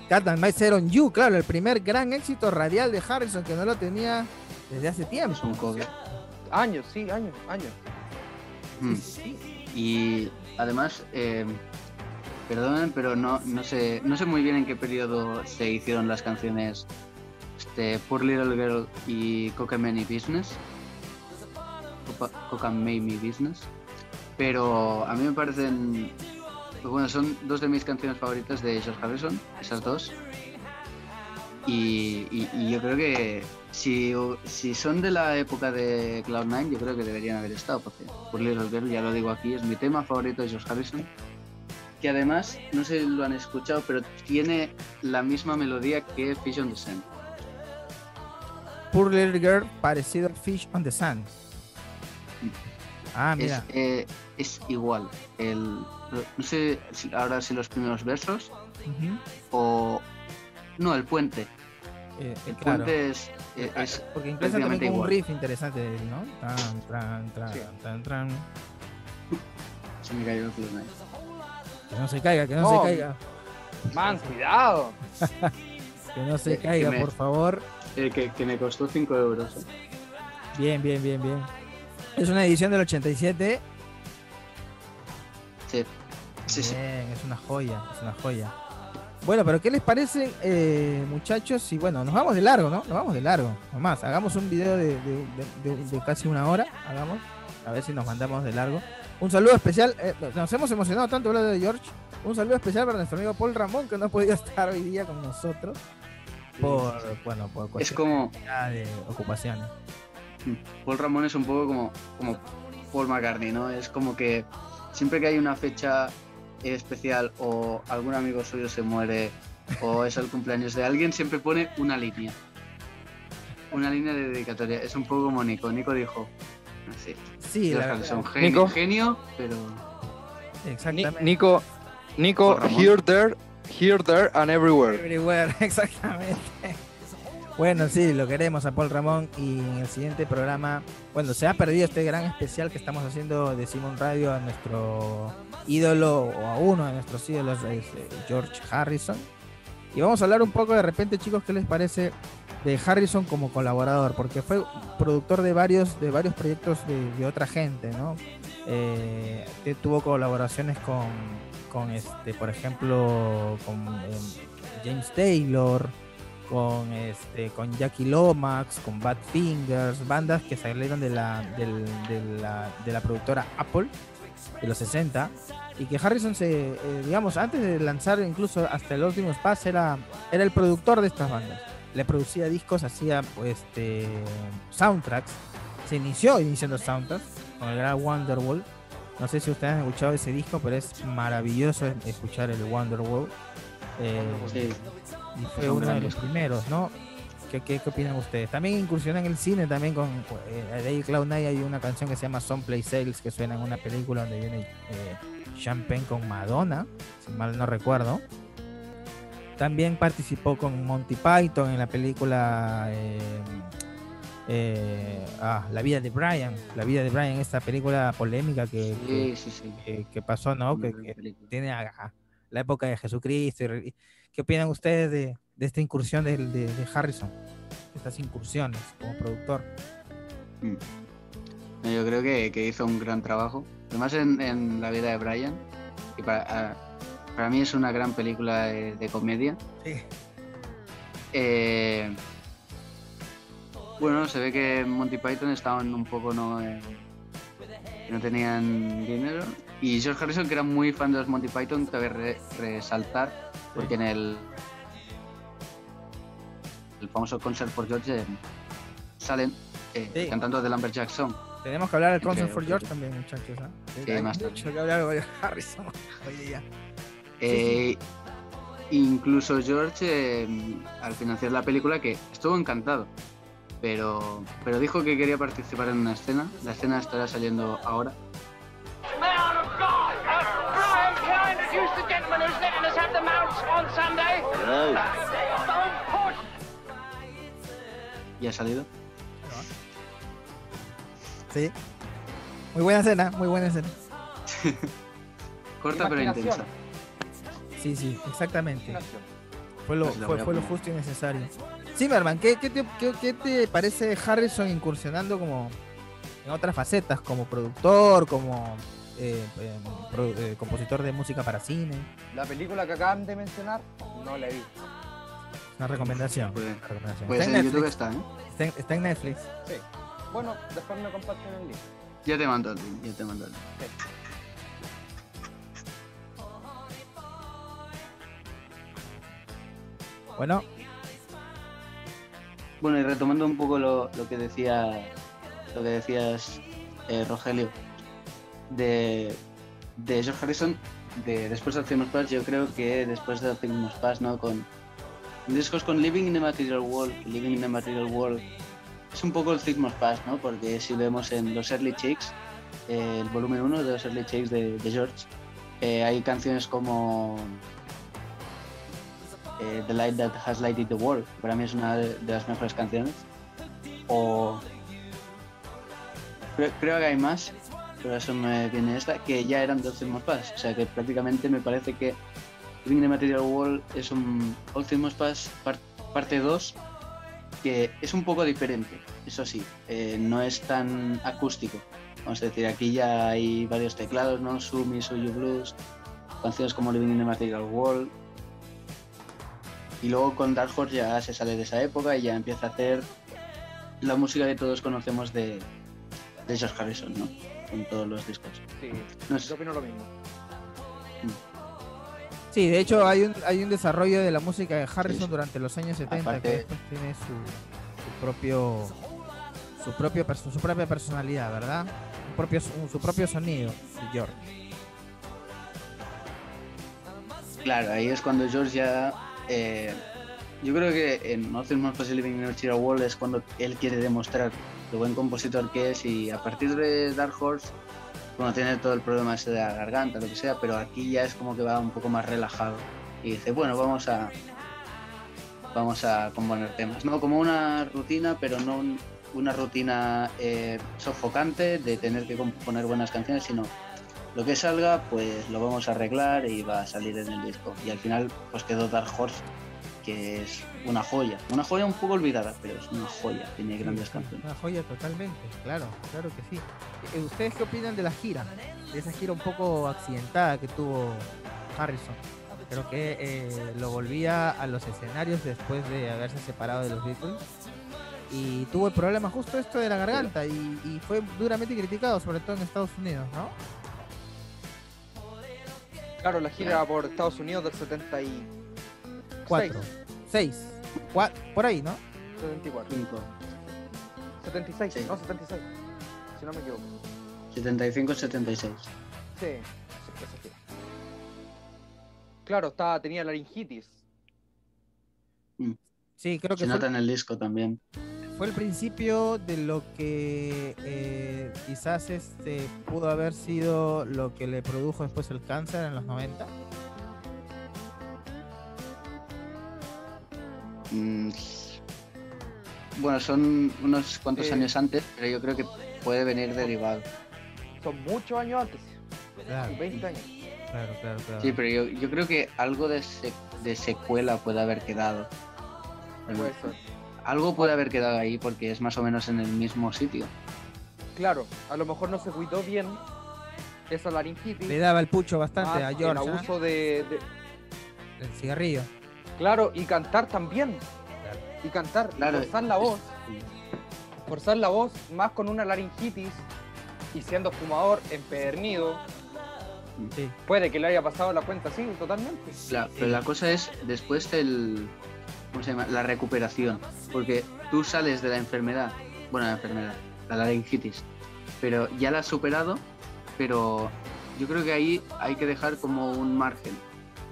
Catman Might Set On You, claro. El primer gran éxito radial de Harrison, que no lo tenía desde hace tiempo. Es un cover. Años, sí, años, años. Mm. Sí, sí. Y además, eh, perdonen, pero no, no, sé, no sé muy bien en qué periodo se hicieron las canciones este, Poor Little Girl y Cockamamie Business. Cockamamie Business, pero a mí me parecen, bueno, son dos de mis canciones favoritas de George Harrison, esas dos, y, y, y yo creo que si, si son de la época de Cloud Nine, yo creo que deberían haber estado, porque Poor Little Girl, ya lo digo aquí, es mi tema favorito de George Harrison, que además, no sé si lo han escuchado, pero tiene la misma melodía que Fish on the Sand. Poor Little Girl, parecido a Fish on the Sand. Ah, mira. Es, eh, es igual. El, no sé si ahora si los primeros versos uh-huh. o. No, el puente. Eh, el claro. puente es. Eh, es Porque incluso también con un riff interesante, ¿no? Tran, tran, tran, sí. tran, tran. Se me cayó el pluma. Que no se caiga, que no, no se caiga. Man, cuidado. Que no se que, caiga, que me... por favor. eh, que, que me costó cinco euros. ¿Eh? Bien, bien, bien, bien. Es una edición del ochenta y siete. Sí, sí, sí. Bien, es una joya, es una joya. Bueno, pero ¿qué les parece, eh, muchachos? Y bueno, nos vamos de largo, ¿no? Nos vamos de largo, nomás. Hagamos un video de, de, de, de, de casi una hora, hagamos. A ver si nos mandamos de largo. Un saludo especial, eh, nos hemos emocionado tanto hablando de George. Un saludo especial para nuestro amigo Paul Ramón, que no ha podido estar hoy día con nosotros. Por, bueno, por cuestiones es como... de ocupaciones. Paul Ramón es un poco como, como Paul McCartney, ¿no? Es como que siempre que hay una fecha especial o algún amigo suyo se muere o es el cumpleaños de alguien, siempre pone una línea. Una línea de dedicatoria. Es un poco como Nico. Nico dijo... Sí, sí, la verdad. Son genio, Nico, genio, pero... Exactamente. Nico, Nico here, there, here, there and everywhere. Everywhere, exactamente. Bueno, sí, lo queremos a Paul Ramón. Y en el siguiente programa, bueno, se ha perdido este gran especial que estamos haciendo de Simon Radio a nuestro ídolo, o a uno de nuestros ídolos, es George Harrison. Y vamos a hablar un poco de repente, chicos, ¿qué les parece de Harrison como colaborador? Porque fue productor de varios de varios proyectos de, de otra gente, ¿no? Eh, tuvo colaboraciones con, con este, por ejemplo, con eh, James Taylor, con este, con Jackie Lomax, con Badfingers, bandas que salieron de la, del, de la de la productora Apple de los sesenta, y que Harrison se, eh, digamos, antes de lanzar incluso hasta el último espacio, era, era el productor de estas bandas. Le producía discos, hacía pues, este, soundtracks. Se inició iniciando soundtracks con el gran Wonderwall. No sé si ustedes han escuchado ese disco, pero es maravilloso escuchar el Wonderwall. Eh, sí. Y fue uno de los primeros, ¿no? ¿Qué, qué, qué opinan ustedes? También incursionó en el cine, también con eh, de Cloud Nine hay una canción que se llama Someplace Sales, que suena en una película donde viene eh, Champagne con Madonna, si mal no recuerdo. También participó con Monty Python en la película eh, eh, ah, La vida de Brian. La vida de Brian, esta película polémica que, sí, sí, sí. que, que pasó, ¿no? Que, que tiene a, a la época de Jesucristo. Y, ¿qué opinan ustedes de, de esta incursión de, de, de Harrison? Estas incursiones como productor. Yo creo que, que hizo un gran trabajo. Además en, en La vida de Brian. Y para... A, Para mí es una gran película de, de comedia. Sí. Eh, bueno, se ve que Monty Python estaban un poco no, eh, no tenían dinero. Y George Harrison, que era muy fan de los Monty Python, cabe re, resaltar, porque en el, el famoso Concert for George eh, salen eh, sí. cantando de Lambert Jackson. Tenemos que hablar del Concert for George también, muchachos. ¿Eh? Sí, hay más tarde. Tenemos que hablar de Harrison hoy día. Eh, incluso George, eh, al financiar la película, que estuvo encantado, pero, pero dijo que quería participar en una escena. La escena estará saliendo ahora. ¿Ya ha salido? Sí. Muy buena escena, muy buena escena. Corta pero intensa. Sí, sí, exactamente. Fue lo, fue, fue lo justo y necesario. Zimmerman, ¿qué, qué, te, qué, ¿qué te parece Harrison incursionando como en otras facetas, como productor, como eh, eh, pro, eh, compositor de música para cine? La película que acaban de mencionar, no la he visto. Una recomendación. Pues, una recomendación. Pues está en, en YouTube está, ¿eh? Está en, está en Netflix. Sí. Bueno, después me comparten el link. Ya te mando el link, ya te mando el link. Sí. Bueno. Bueno, y retomando un poco lo, lo que decía lo que decías eh, Rogelio de, de George Harrison, de después de Things Must Pass, yo creo que después de Things Must Pass, ¿no? Con discos con Living in the Material World, Living in the Material World es un poco el Things Must Pass, ¿no? Porque si vemos en los Early Chicks, eh, el volumen uno de los Early Chicks de, de George, eh, hay canciones como Eh, The Light That Has Lighted the World, para mí es una de, de las mejores canciones. O creo, creo que hay más, pero eso me viene esta, que ya eran de All Things Must Pass, o sea que prácticamente me parece que Living in the Material World es un All Things Must Pass part, parte dos que es un poco diferente, eso sí, eh, no es tan acústico. Vamos a decir, aquí ya hay varios teclados, ¿no? Sumi, So You Blues, canciones como Living in the Material World. Y luego con Dark Horse ya se sale de esa época y ya empieza a hacer la música que todos conocemos de, de George Harrison, ¿no? Con todos los discos. Sí, no sé. Yo opino lo mismo. Sí, de hecho hay un, hay un desarrollo de la música de Harrison, sí, sí, durante los años setenta. Aparte, que después tiene su, su propio... Su, propio, su propia personalidad, ¿verdad? Su propio, su propio sonido, George. Claro, ahí es cuando George ya... Eh, yo creo que en All Things Must Pass, Living in the Material World es cuando él quiere demostrar lo buen compositor que es, y a partir de Dark Horse, bueno, tiene todo el problema ese de la garganta, lo que sea, pero aquí ya es como que va un poco más relajado y dice, bueno, vamos a... Vamos a componer temas, ¿no? Como una rutina, pero no... Un, una rutina eh, sofocante de tener que componer buenas canciones, sino lo que salga pues lo vamos a arreglar y va a salir en el disco. Y al final pues quedó Dark Horse, que es una joya, una joya un poco olvidada, pero es una joya, tiene grandes canciones. Una joya totalmente, claro, claro que sí. ¿Ustedes qué opinan de la gira? De esa gira un poco accidentada que tuvo Harrison. Creo que eh, lo volvía a los escenarios después de haberse separado de los Beatles. Y tuvo el problema justo esto de la garganta, y, y fue duramente criticado, sobre todo en Estados Unidos, ¿no? Claro, la gira por Estados Unidos del setenta y cuatro. seis. Por ahí, ¿no? setenta y cuatro. cinco. setenta y seis, sí. No, setenta y seis. Si no me equivoco. setenta y cinco, setenta y seis. Sí, esa gira. Claro, estaba, tenía laringitis. Mm. Sí, creo que se nota fue... en el disco también. Fue el principio de lo que eh, quizás este pudo haber sido lo que le produjo después el cáncer en los noventa. Mm, bueno, son unos cuantos eh, años antes, pero yo creo que puede venir derivado. Son muchos años antes, claro. veinte años. Claro, claro, claro. Sí, pero yo, yo creo que algo de, sec de secuela puede haber quedado. Puede ser. Algo puede haber quedado ahí porque es más o menos en el mismo sitio. Claro, a lo mejor no se cuidó bien esa laringitis. Le daba el pucho bastante ah, a George. El abuso de, de... del cigarrillo. Claro, y cantar también. Claro. Y cantar, claro. Forzar la voz. Forzar la voz más con una laringitis y siendo fumador empedernido. Sí. Puede que le haya pasado la cuenta, sí, totalmente. La, pero la cosa es, después del... ¿Cómo se llama? La recuperación, porque tú sales de la enfermedad, bueno, la enfermedad, la laringitis, pero ya la has superado, pero yo creo que ahí hay que dejar como un margen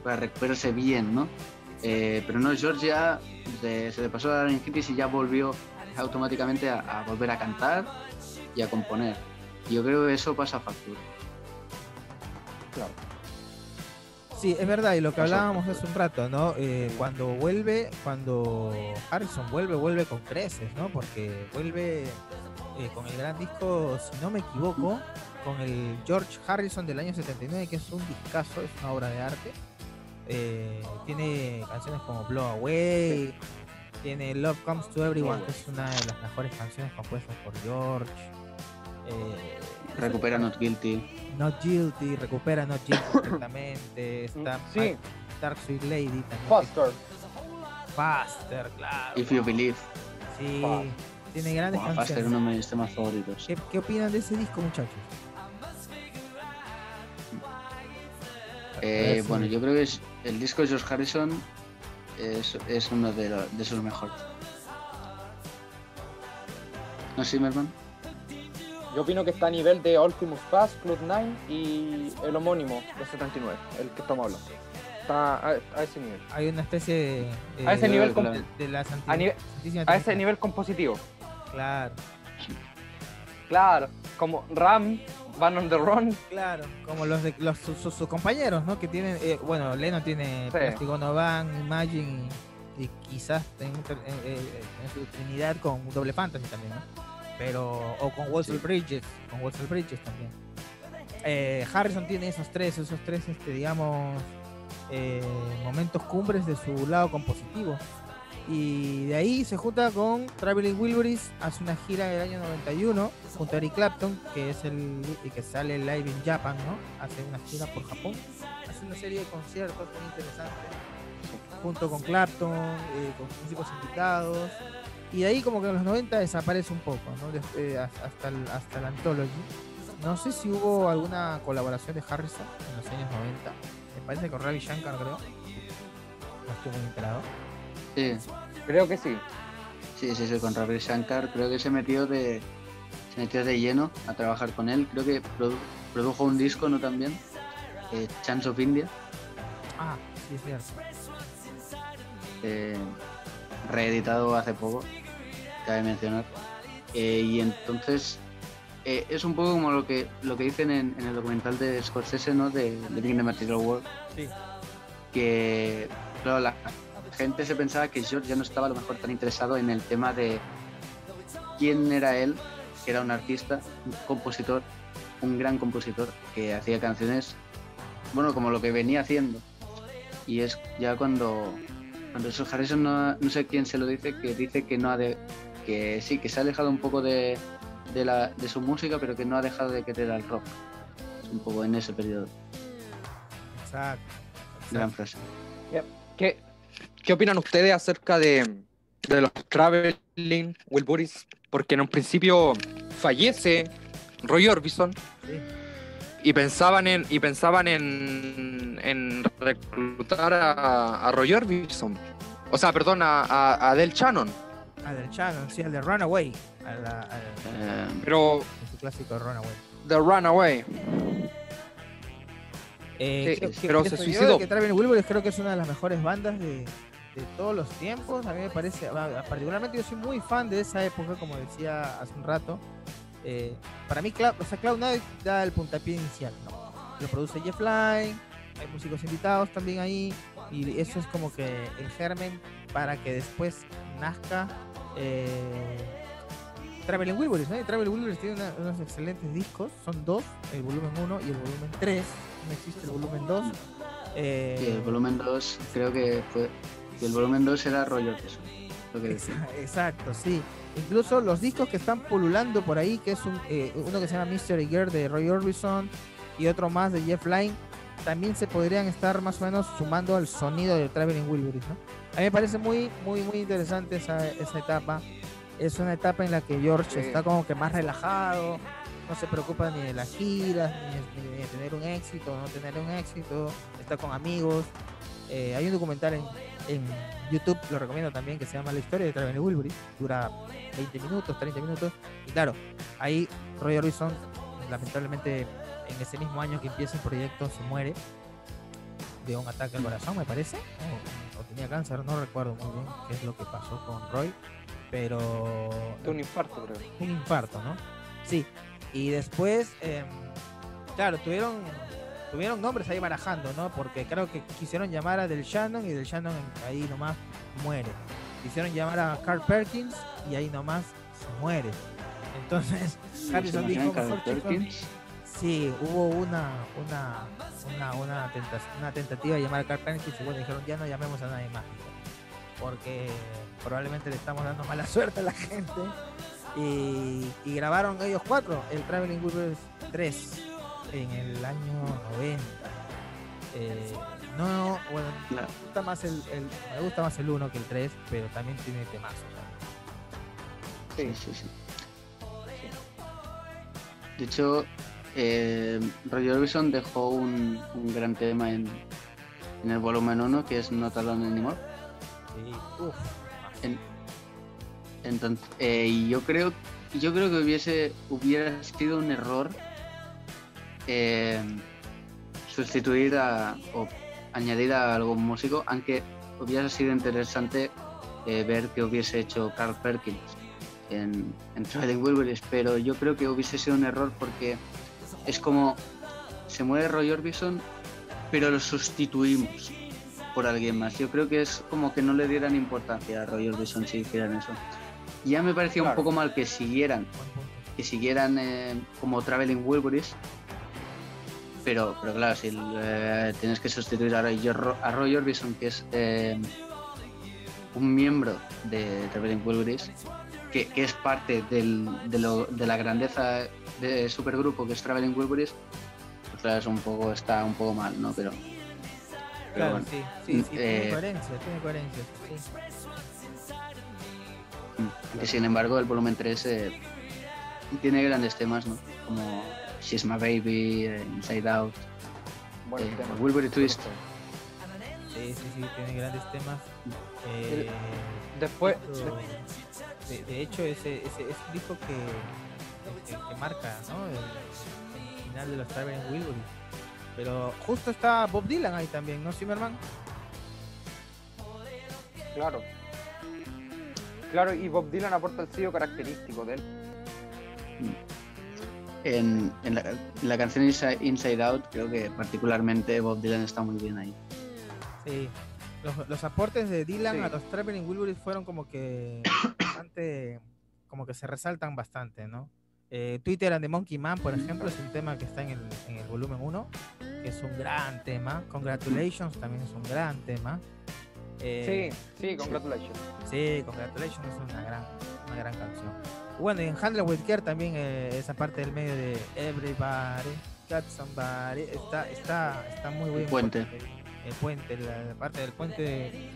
para recuperarse bien, ¿no? Eh, pero no, George ya se, se le pasó la laringitis y ya volvió automáticamente a, a volver a cantar y a componer. Yo creo que eso pasa factura. Claro. Sí, es verdad, y lo que hablábamos hace un rato, ¿no? Eh, cuando vuelve, cuando Harrison vuelve, vuelve con creces, ¿no? Porque vuelve eh, con el gran disco, si no me equivoco, con el George Harrison del año setenta y nueve, que es un discazo, es una obra de arte. Eh, tiene canciones como Blow Away, tiene Love Comes to Everyone, que es una de las mejores canciones compuestas por George. Eh, Recupera Not Guilty. Not Guilty, recupera Not Guilty perfectamente. Está sí. Dark Sweet Lady también. Faster. Faster, claro. If You Believe. Sí, wow. Tiene grandes wow, canciones. Faster es uno de mis temas favoritos. ¿Qué, ¿Qué opinan de ese disco, muchachos? Eh, bueno, yo creo que es, el disco de George Harrison es, es uno de, lo, de sus mejores. ¿No es Zimmerman? Yo opino que está a nivel de All Things Must Pass, Cloud Nine y el homónimo de setenta y nueve, el que estamos hablando. Está a, a ese nivel. Hay una especie de... de a ese de nivel... De, de, de la Santísima, a, nive Santísima a ese nivel compositivo. Claro. Claro, como Ram, Van on the Run. Claro, como los de los, sus, sus, sus compañeros, ¿no? Que tienen... Eh, bueno, Lennon tiene sí. Plastic Ono Band, Imagine y, y quizás en, en, en, en su trinidad con Double Fantasy también, ¿no? Pero o con Wall Street Bridges, con Wall Street Bridges también. Eh, Harrison tiene esos tres, esos tres, este, digamos, eh, momentos cumbres de su lado compositivo. Y de ahí se junta con Traveling Wilburys, hace una gira del año noventa y uno junto a Eric Clapton, que es el que sale en Live in Japan, ¿no? Hace una gira por Japón, hace una serie de conciertos muy interesantes junto con Clapton, eh, con músicos invitados. Y de ahí como que en los noventa desaparece un poco, ¿no? De, eh, hasta, el, hasta el Anthology. No sé si hubo alguna colaboración de Harrison en los años noventa. Me parece que con Ravi Shankar, creo. No estoy muy enterado. Sí, creo que sí. Sí, sí, sí, con Ravi Shankar creo que se metió de se metió de lleno a trabajar con él. Creo que produ, produjo un disco, ¿no? También, eh, Chance of India. Ah, sí, es cierto. Eh, reeditado hace poco, cabe mencionar. Eh, y entonces eh, es un poco como lo que lo que dicen en, en el documental de Scorsese, ¿no? De Living in the Material World. Sí. Que, claro, la gente se pensaba que George ya no estaba a lo mejor tan interesado en el tema de quién era él, que era un artista, un compositor, un gran compositor que hacía canciones, bueno, como lo que venía haciendo. Y es ya cuando cuando George Harrison, no, no sé quién se lo dice, que dice que no ha de, que sí, que se ha alejado un poco de de, la, de su música, pero que no ha dejado de querer al rock. Es un poco en ese periodo. Exacto. Gran frase. Yep. ¿Qué? ¿Qué opinan ustedes acerca de, de los Traveling Wilburys? Porque en un principio fallece Roy Orbison, sí, y pensaban en y pensaban en, en reclutar a, a Roy Orbison. O sea, perdón, a, a, a Del Shannon. A Del Shannon, sí, al de Runaway. A la, a la, um, pero su clásico Runaway. The Runaway. Eh, sí, creo, pero que, se suicidó. Que Traveling Wilburys creo que es una de las mejores bandas de... de todos los tiempos. A mí me parece, particularmente yo soy muy fan de esa época, como decía hace un rato. Eh, para mí, Cla- o sea, Cloud Nine da el puntapié inicial, ¿no? Lo produce Jeff Lynne, hay músicos invitados también ahí, y eso es como que el germen para que después nazca eh, Traveling Wilburys, ¿no? Y Traveling Wilburys tiene una, unos excelentes discos, son dos, el volumen uno y el volumen tres, no existe el volumen dos. Eh, sí, el volumen dos creo que fue... Y el volumen dos era Roy Orbison. Exacto, sí. Incluso los discos que están pululando por ahí, que es un, eh, uno que se llama Mystery Girl de Roy Orbison y otro más de Jeff Lynne, también se podrían estar más o menos sumando al sonido de Traveling Wilburys, ¿no? A mí me parece muy, muy, muy interesante esa, esa etapa. Es una etapa en la que George sí. está como que más relajado, no se preocupa ni de las giras, ni de, ni de tener un éxito o no tener un éxito, está con amigos. Eh, hay un documental en, en YouTube, lo recomiendo también, que se llama La Historia de Traveling Wilburys. Dura veinte minutos, treinta minutos. Y claro, ahí Roy Orbison, lamentablemente, en ese mismo año que empieza el proyecto, se muere de un ataque al corazón, me parece, o, o tenía cáncer, no recuerdo muy bien qué es lo que pasó con Roy, pero... de un infarto, creo. Un infarto, ¿no? Sí. Y después, eh, claro, tuvieron... Tuvieron nombres ahí barajando, ¿no? Porque creo que quisieron llamar a Del Shannon y Del Shannon ahí nomás muere. Quisieron llamar a Carl Perkins y ahí nomás se muere. Entonces, Harrison dijo, mejor Perkins. Sí, hubo una una una una, tenta, una tentativa de llamar a Carl Perkins y bueno, dijeron ya no llamemos a nadie más, porque probablemente le estamos dando mala suerte a la gente. Y, y grabaron ellos cuatro el Traveling Wilburys tres. En el año noventa. Eh, no, bueno, me gusta más el, el me gusta más el uno que el tres, pero también tiene temazos. Sí, sí, sí. De hecho, eh, Roy Orbison dejó un, un gran tema en, en el volumen uno, que es Not Alone Anymore. Sí, uff. En, entonces, eh, yo creo, yo creo que hubiese hubiera sido un error. Eh, sustituir a, o añadir a algún músico, aunque hubiera sido interesante eh, ver qué hubiese hecho Carl Perkins en, en Traveling Wilburys, pero yo creo que hubiese sido un error porque es como se muere Roy Orbison pero lo sustituimos por alguien más. Yo creo que es como que no le dieran importancia a Roy Orbison si hicieran eso. Ya me parecía claro. un poco mal que siguieran que siguieran eh, como Traveling Wilburys. Pero, pero claro, si eh, tienes que sustituir a Roy, a Roy Orbison, que es eh, un miembro de Traveling Wilburys, que, que es parte del, de, lo, de la grandeza de supergrupo que es Traveling Wilburys, pues claro, un poco, está un poco mal, ¿no? Pero, pero claro, bueno, sí, sí, sí, eh, tiene coherencia, tiene coherencia, sí. Que sin embargo, el volumen tres eh, tiene grandes temas, ¿no? Como She's My Baby, eh, Inside Out, bueno, eh, Wilbury Twist. Sí, sí, sí, tiene grandes temas. Eh, Después. De, de hecho, ese, ese, ese disco que, que, que marca, ¿no? El, el final de los Traveling Wilburys. Pero justo está Bob Dylan ahí también, ¿no, Zimmerman? Claro. Claro, y Bob Dylan aporta el sello característico de él. En, en, la, en la canción Inside Out, creo que particularmente Bob Dylan está muy bien ahí. Sí, los, los aportes de Dylan sí. a los Traveling Wilburys fueron como que bastante, como que se resaltan bastante, ¿no? Eh, Twitter and the Monkey Man, por ejemplo, es un tema que está en el, en el volumen uno, que es un gran tema. Congratulations también es un gran tema. Eh, sí, sí, Congratulations. Sí, Congratulations es una gran, una gran canción. Bueno, y en Handler With Care también eh, esa parte del medio de Everybody Got Somebody está, está, está muy bien. El puente. El, el puente, la, la parte del puente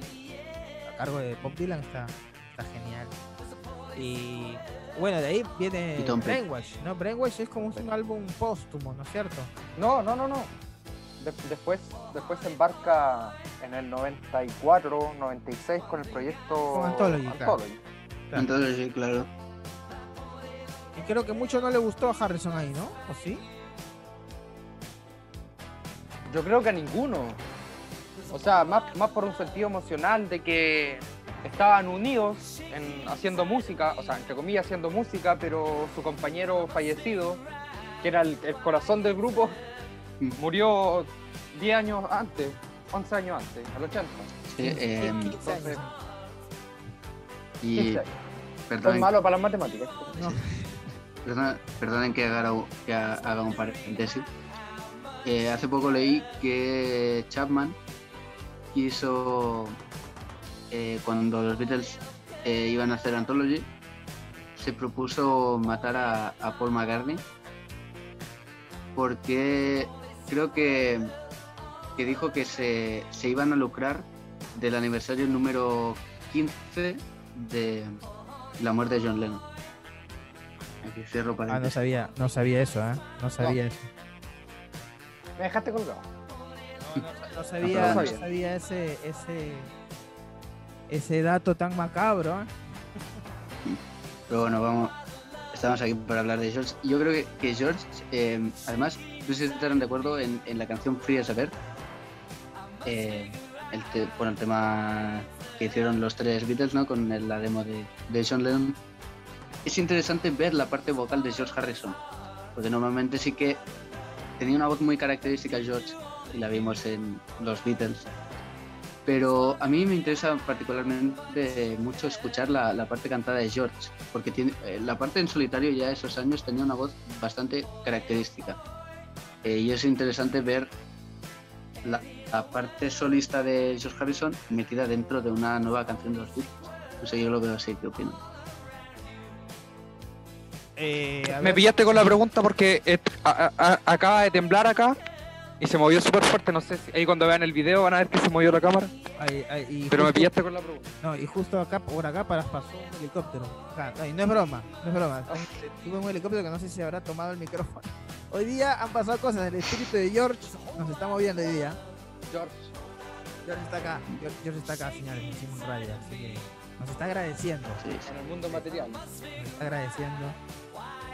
a cargo de Bob Dylan está, está genial. Y bueno, de ahí viene Brainwash, ¿no? Brainwash es como un álbum póstumo, ¿no es cierto? No, no, no, no. De, después, después se embarca en el noventa y cuatro, noventa y seis con el proyecto... Con Anthology, Anthology. Claro. Anthology, claro. Y creo que mucho no le gustó a Harrison ahí, ¿no? ¿O sí? Yo creo que a ninguno. O sea, más, más por un sentido emocional de que estaban unidos en, haciendo música, o sea, entre comillas haciendo música, pero su compañero fallecido, que era el, el corazón del grupo, murió diez años antes, once años antes, al ochenta. Sí, eh, entonces, y... Perdón, es malo para las matemáticas. No. Perdón, perdonen que haga, que haga un paréntesis. Eh, hace poco leí que Chapman quiso, eh, cuando los Beatles eh, iban a hacer Anthology, se propuso matar a, a Paul McCartney, porque creo que, que dijo que se, se iban a lucrar del aniversario número quince de la muerte de John Lennon. Aquí cierro para. Ah, no sabía, no sabía eso, ¿eh? No sabía no. eso. Me dejaste colgado. No, no, no sabía, no, no sabía ese, ese, ese dato tan macabro, ¿eh? Pero bueno, vamos. Estamos aquí para hablar de George. Yo creo que, que George, eh, además, no sé si estarán de acuerdo en, en la canción Frío Saber, eh, el, te, bueno, el tema que hicieron los tres Beatles, ¿no? Con el, la demo de, de John Lennon. Es interesante ver la parte vocal de George Harrison, porque normalmente sí que tenía una voz muy característica George, y la vimos en los Beatles. Pero a mí me interesa particularmente mucho escuchar la, la parte cantada de George, porque tiene, la parte en solitario ya esos años tenía una voz bastante característica. Eh, y es interesante ver la, la parte solista de George Harrison metida dentro de una nueva canción de los Beatles. No sé, yo lo veo así, ¿qué opinas? Eh, me pillaste con la pregunta porque eh, a, a, a, acaba de temblar acá y se movió súper fuerte, no sé si ahí cuando vean el video van a ver que se movió la cámara. Ay, ay, y pero justo, me pillaste con la pregunta. No, y justo acá, por acá para pasó un helicóptero. O sea, no, no es broma, no es broma. Tuve un helicóptero que no sé si habrá tomado el micrófono. Hoy día han pasado cosas, el espíritu de George nos está moviendo hoy día. George. George está acá, George, George está acá, señores, en Simon Radio, así que nos está agradeciendo. Sí, en el mundo material. Nos está agradeciendo.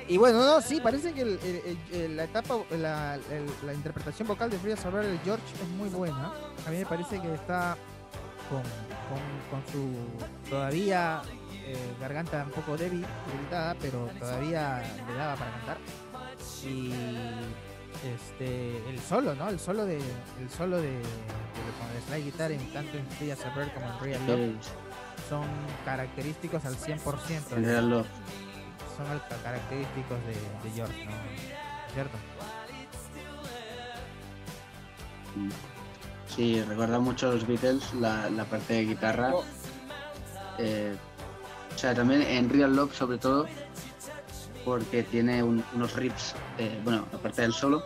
Y bueno, no, sí, parece que el, el, el, la etapa, la, el, la interpretación vocal de Free As a Bird de George es muy buena. A mí me parece que está con, con, con su todavía eh, garganta un poco débil, debilitada, pero todavía le daba para cantar. Y este, el solo, ¿no? El solo de, el solo de, de, de, de slide guitar, en tanto en Free As a Bird como en Real Love, son característicos al cien por ciento. Real Love. Son característicos de, de George, ¿no? ¿Cierto? Sí, recuerda mucho a los Beatles, la, la parte de guitarra. eh, o sea, también en Real Love, sobre todo, porque tiene un, unos riffs, eh, bueno, aparte del solo,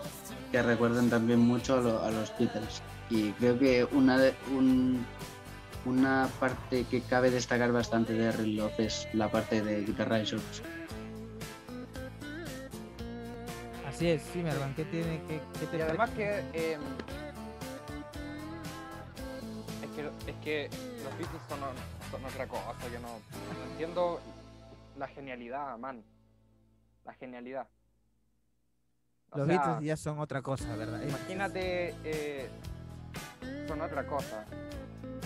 que recuerdan también mucho a, lo, a los Beatles. Y creo que una, de, un, una parte que cabe destacar bastante de Real Love es la parte de guitarra y solos. Así es, Zimmerman, ¿qué tiene que...? Y además que... Eh, es que... Es que los Beatles son, son otra cosa, que no, no entiendo la genialidad, man. La genialidad. O los sea, Beatles ya son otra cosa, ¿verdad? Imagínate... Eh, son otra cosa.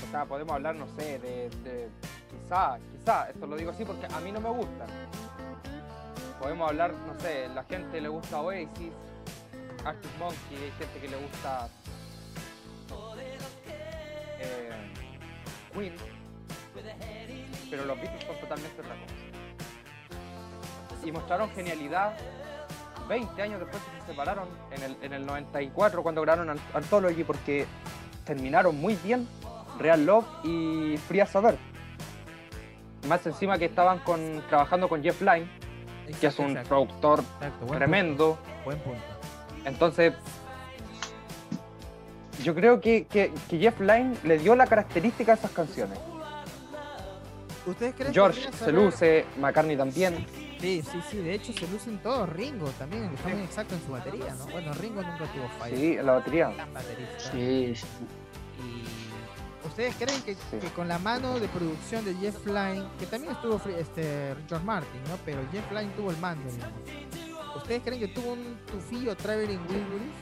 O sea, podemos hablar, no sé, de... de quizá, quizá, esto lo digo así porque a mí no me gusta. Podemos hablar, no sé, la gente le gusta Oasis, Arctic Monkey, hay gente que le gusta eh, Queen, pero los Beatles son totalmente otra cosa. Y mostraron genialidad veinte años después que se separaron, en el, en el noventa y cuatro, cuando grabaron Anthology, porque terminaron muy bien Real Love y Free As a Bird. Más encima que estaban con, trabajando con Jeff Lynne, que es un exacto, productor exacto, buen tremendo. Punto, buen punto. Entonces, yo creo que, que, que Jeff Lynne le dio la característica a esas canciones. ¿Ustedes creen George que se luce, McCartney también? Sí, sí, sí, de hecho se lucen todos. Ringo también, está muy exacto en su batería, ¿no? Bueno, Ringo nunca tuvo fallo. Sí, la batería. Sí. Y ¿ustedes creen que, sí. que con la mano de producción de Jeff Lynne, que también estuvo este, George Martin, ¿no? Pero Jeff Lynne tuvo el mando, ¿no? ¿Ustedes creen que tuvo un tufillo Traveling Wilburys?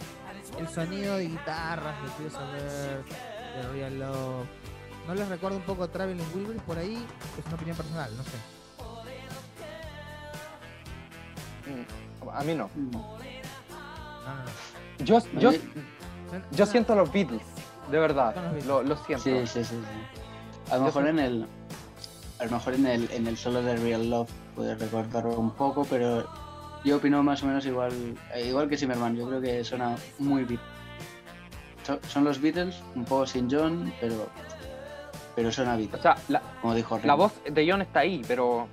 El sonido de guitarras, de Please Please Me, de Real Love. ¿No les recuerda un poco Traveling Wilburys por ahí? Es una opinión personal, no sé. A mí no. No, no. Yo, yo, yo siento a los Beatles, de verdad, lo, lo siento. Sí, sí, sí, sí. A lo mejor en el, a lo mejor en el, en el solo de Real Love puedes recordarlo un poco, pero yo opino más o menos igual, igual que Zimmerman. Yo creo que suena muy Beatles. So, son los Beatles, un poco sin John, pero, pero suena Beatles. O sea, la, como dijo Ringo, la voz de John está ahí, pero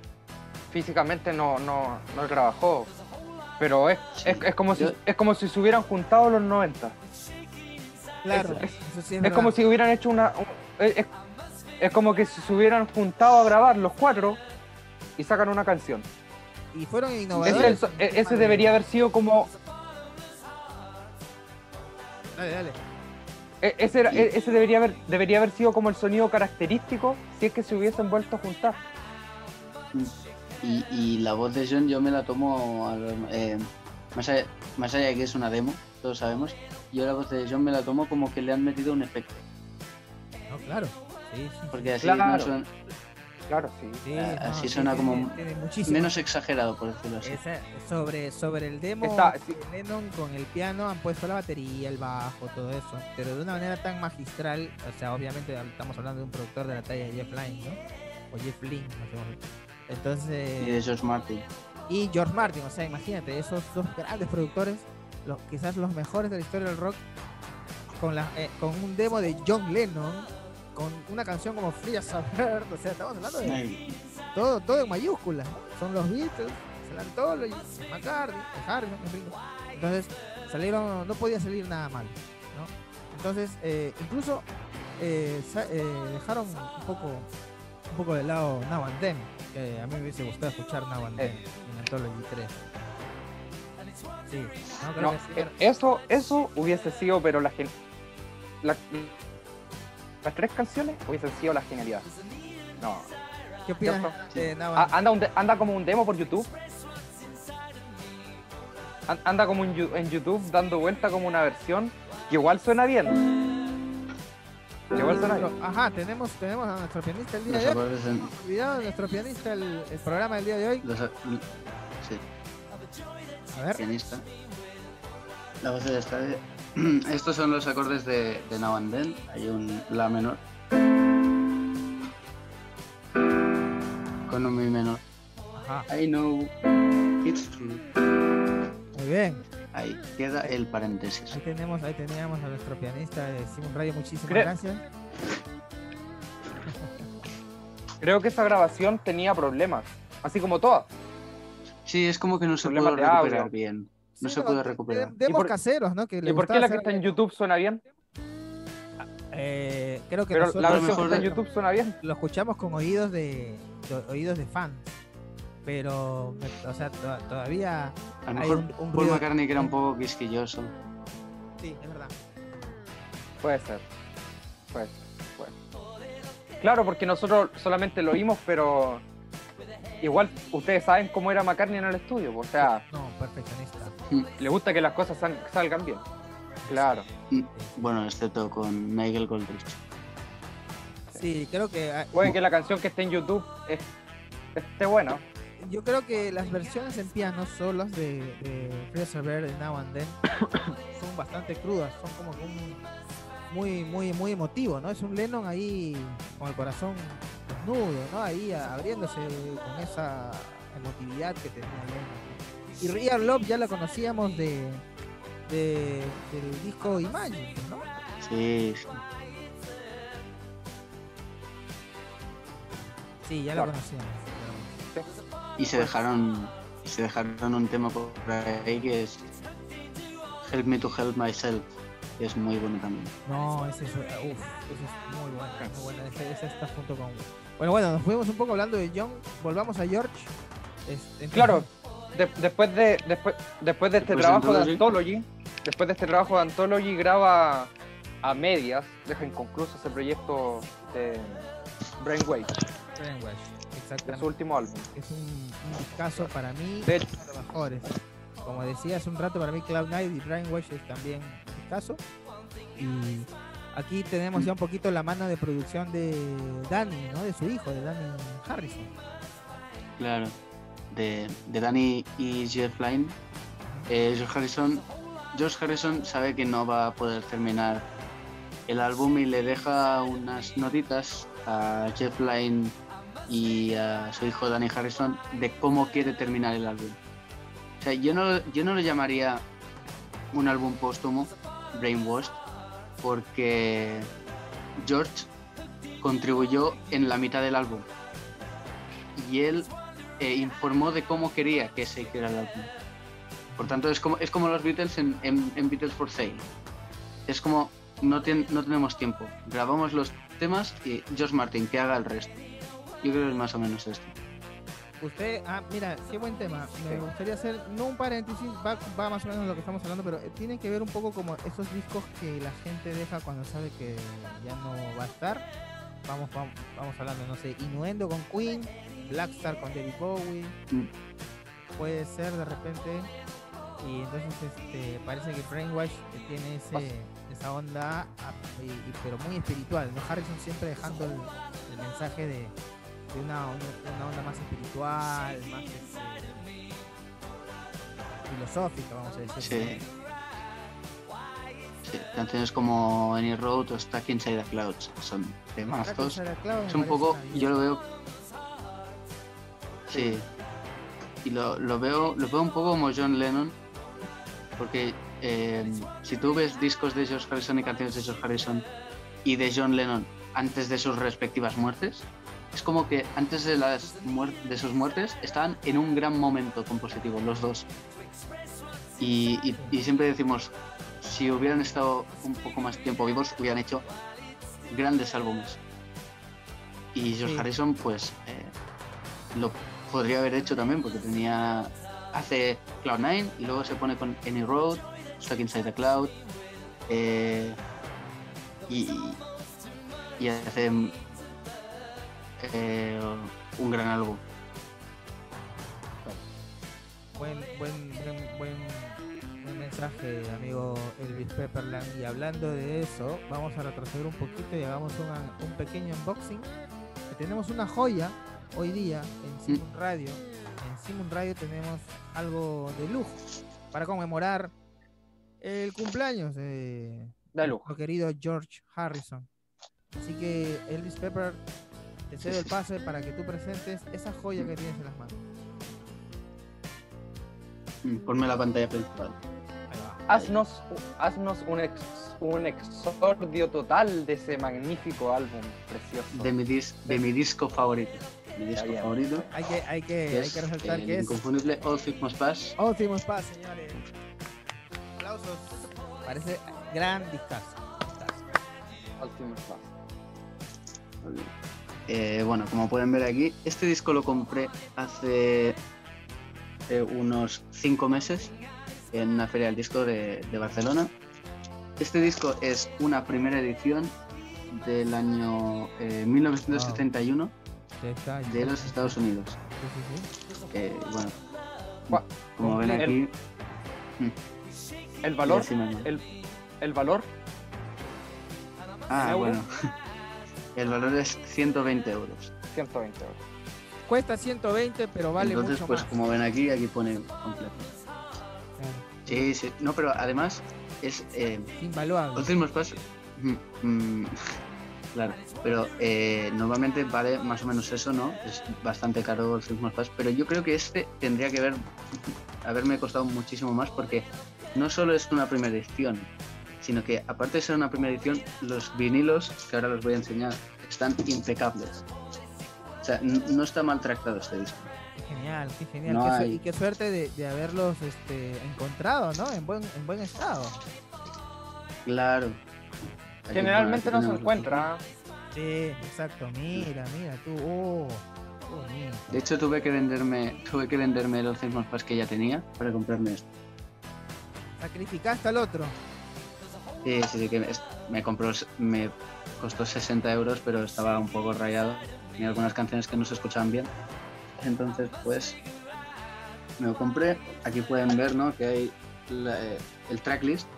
físicamente no, no, no trabajó. Pero es, sí, es, es como yo... si es como si se hubieran juntado los noventa. Claro, es, es, sí es, es como si hubieran hecho una... Un, es, es como que se hubieran juntado a grabar los cuatro y sacan una canción. Y fueron innovadores. Ese, el, ese debería haber sido como... Dale, dale. Ese, era, ese debería, haber, debería haber sido como el sonido característico si es que se hubiesen vuelto a juntar. Y, y la voz de John yo me la tomo... A, eh, más, allá, más allá de que es una demo, todos sabemos... Yo la voz de John me la tomo como que le han metido un efecto. No, claro. Sí, sí. Porque así claro. No suena... Claro, sí. sí uh, no, así sí, suena tiene, como tiene menos exagerado, por decirlo así. Esa, sobre, sobre el demo, Está, sí. Lennon con el piano han puesto la batería, el bajo, todo eso. Pero de una manera tan magistral, o sea, obviamente estamos hablando de un productor de la talla de Jeff Lynne, ¿no? O Jeff Lynne, no sé. Entonces... Y de George Martin. Y George Martin, o sea, imagínate, esos dos grandes productores... Los, quizás los mejores de la historia del rock, con, la, eh, con un demo de John Lennon, con una canción como Free As a Bird. O sea, estamos hablando de sí. todo, todo en mayúsculas, ¿no? Son los Beatles, el Anthology, el McCartney, el Harrison, en fin. Entonces salieron, no podía salir nada mal, ¿no? Entonces eh, incluso eh, sa- eh, dejaron un poco, un poco de lado Now and Then, que a mí me hubiese gustado escuchar Now and Then en Anthology tres. Sí, no, no, eso, eso hubiese sido, pero la, gen... la las tres canciones hubiesen sido la genialidad. No. ¿Qué opinas? Eh, no, bueno. anda, un de... anda como un demo por YouTube. Anda como un yu... en YouTube dando vuelta como una versión que igual suena bien. Que igual suena bien. Ajá, tenemos, tenemos a nuestro pianista el día Los de hoy. En... Cuidado, a nuestro pianista el, el programa del día de hoy. Los... Sí. A ver. Pianista. La voz de esta. Estos son los acordes de, de Now and Then. Hay un La menor con un Mi menor. Ajá. I know it's true. Muy bien. Ahí queda el paréntesis. Ahí tenemos, ahí teníamos a nuestro pianista de Simon Radio. Muchísimas Creo. gracias. Creo que esa grabación tenía problemas, así como todas. Sí, es como que no se pudo recuperar bien. No se pudo recuperar. Demos caseros, ¿no? ¿Y por qué la que está en YouTube suena bien? Eh, creo que pero la versión de YouTube suena bien. Lo escuchamos con oídos de, de oídos de fans, pero o sea, to, todavía a lo mejor un, un Paul McCartney que era un poco quisquilloso. Sí, es verdad. Puede ser. Puede ser. Puede ser. Claro, porque nosotros solamente lo oímos, pero igual ustedes saben cómo era McCartney en el estudio, o sea, no, perfeccionista. Le gusta que las cosas salgan bien. Claro. Bueno, excepto con Nigel Goldrich. Sí, creo que... Puede que la canción que esté en YouTube es, esté buena. Yo creo que las versiones en piano solas de, de Fraser Bear de Now and Then son bastante crudas, son como que un, muy, muy, muy emotivo, ¿no? Es un Lennon ahí con el corazón desnudo, ¿no? Ahí abriéndose con esa emotividad que tenía Lennon. Y Real Love ya la conocíamos de... De, del disco Imagine, ¿no? Sí. Sí, ya claro. Lo conocíamos. Pero... Y se dejaron, se dejaron un tema por ahí que es Help Me to Help Myself, que es muy bueno también. No, ese es, uh, uf, ese es muy bueno. Muy bueno. Ese, ese está junto con. Bueno, bueno, nos fuimos un poco hablando de John. Volvamos a George. Este, claro. De, después de después después de este después trabajo de Anthology, después de este trabajo de Anthology graba a medias, deja inconcluso ese proyecto de Brainwave. Brainwave, exactamente. Es su último álbum. Es un discazo para mí, de hecho, de los mejores. Como decía hace un rato, para mí Cloud Nine y Brainwave es también un discazo. Y aquí tenemos ya un poquito la mano de producción de Dhani, ¿no? De su hijo, de Dhani Harrison. Claro. De, de Dhani y Jeff Lynne. eh, George Harrison George Harrison sabe que no va a poder terminar el álbum y le deja unas notitas a Jeff Lynne y a su hijo Dhani Harrison de cómo quiere terminar el álbum. O sea, yo no, yo no lo llamaría un álbum póstumo, Brainwashed, porque George contribuyó en la mitad del álbum y él E informó de cómo quería que se hiciera el álbum. Por tanto, es como, es como los Beatles en, en, en Beatles for Sale. Es como, no, ten, no tenemos tiempo, grabamos los temas y George Martin que haga el resto. Yo creo que es más o menos esto. Usted, ah, mira, qué buen tema. Me gustaría hacer, no un paréntesis, va, va más o menos lo que estamos hablando, pero tiene que ver un poco como esos discos que la gente deja cuando sabe que ya no va a estar. Vamos, vamos, vamos hablando, no sé, Innuendo con Queen, Blackstar con David Bowie, mm. puede ser de repente, y entonces este parece que Brainwash tiene ese, esa onda, y, y, pero muy espiritual, ¿no? Harrison siempre dejando el, el mensaje de, de una, una onda más espiritual, más este, filosófica, vamos a decir. Sí. Sí, canciones como Any Road o Stuck Inside the Clouds son temazos. Es un poco, yo lo veo. Sí. Y lo, lo veo lo veo un poco como John Lennon, porque eh, si tú ves discos de George Harrison y canciones de George Harrison y de John Lennon antes de sus respectivas muertes, es como que antes de las muertes, de sus muertes estaban en un gran momento compositivo los dos. Y, y, y siempre decimos, si hubieran estado un poco más tiempo vivos, hubieran hecho grandes álbumes. Y George sí. Harrison, pues, eh, lo podría haber hecho también, porque tenía hace Cloud Nine y luego se pone con Any Road, Stuck Inside the Cloud, eh, y, y hace eh, un gran álbum. Buen, buen, buen, buen. mensaje, amigo Elvis Pepperland. Y hablando de eso, vamos a retroceder un poquito y hagamos una, un pequeño unboxing. Tenemos una joya hoy día en Simon Radio. En Simon Radio tenemos algo de lujo para conmemorar el cumpleaños de nuestro querido George Harrison. Así que Elvis Pepper, te cedo el pase para que tú presentes esa joya que tienes en las manos. Ponme la pantalla principal. Haznos, haznos un ex, un exordio total de ese magnífico álbum precioso. De mi, dis de mi disco favorito. Mi disco yeah, yeah. favorito. Hay que, hay que, que hay es, que resaltar eh, que es... inconfundible, All Things Must Pass. All Things Must Pass, señores. Aplausos. Parece gran discazo. All Things Must Pass. Eh, bueno, como pueden ver aquí, este disco lo compré hace eh, unos cinco meses en una feria del disco de, de Barcelona. Este disco es una primera edición del año eh, mil novecientos setenta y uno. Wow. De los Estados Unidos. Eh, bueno, wow. Como ven aquí, el, el valor, el, el valor. Ah, bueno, el valor es ciento veinte euros. ciento veinte euros. Cuesta ciento veinte, pero vale Entonces, mucho pues, más. Entonces, pues como ven aquí, aquí pone completo. Sí, sí. No, pero además es eh, invaluable. Los últimos pasos. Mm, mm, claro, pero eh, normalmente vale más o menos eso, ¿no? Es bastante caro los últimos pasos, pero yo creo que este tendría que ver, haberme costado muchísimo más, porque no solo es una primera edición, sino que aparte de ser una primera edición, los vinilos, que ahora los voy a enseñar, están impecables. O sea, no está mal tratado este disco. Genial, qué genial. No qué hay... su y qué suerte de, de haberlos este, encontrado, ¿no? En buen, en buen estado. Claro. Generalmente no se encuentra. Sí, exacto. Mira, mira tú. Oh, oh, mira. De hecho, tuve que venderme, tuve que venderme los mismos pas que ya tenía para comprarme esto. ¿Sacrificaste al otro? Sí, sí, sí. Que me, me compró, me costó sesenta euros, pero estaba un poco rayado. Tenía algunas canciones que no se escuchaban bien. Entonces, pues, me lo compré. Aquí pueden ver, ¿no? Que hay la, el tracklist.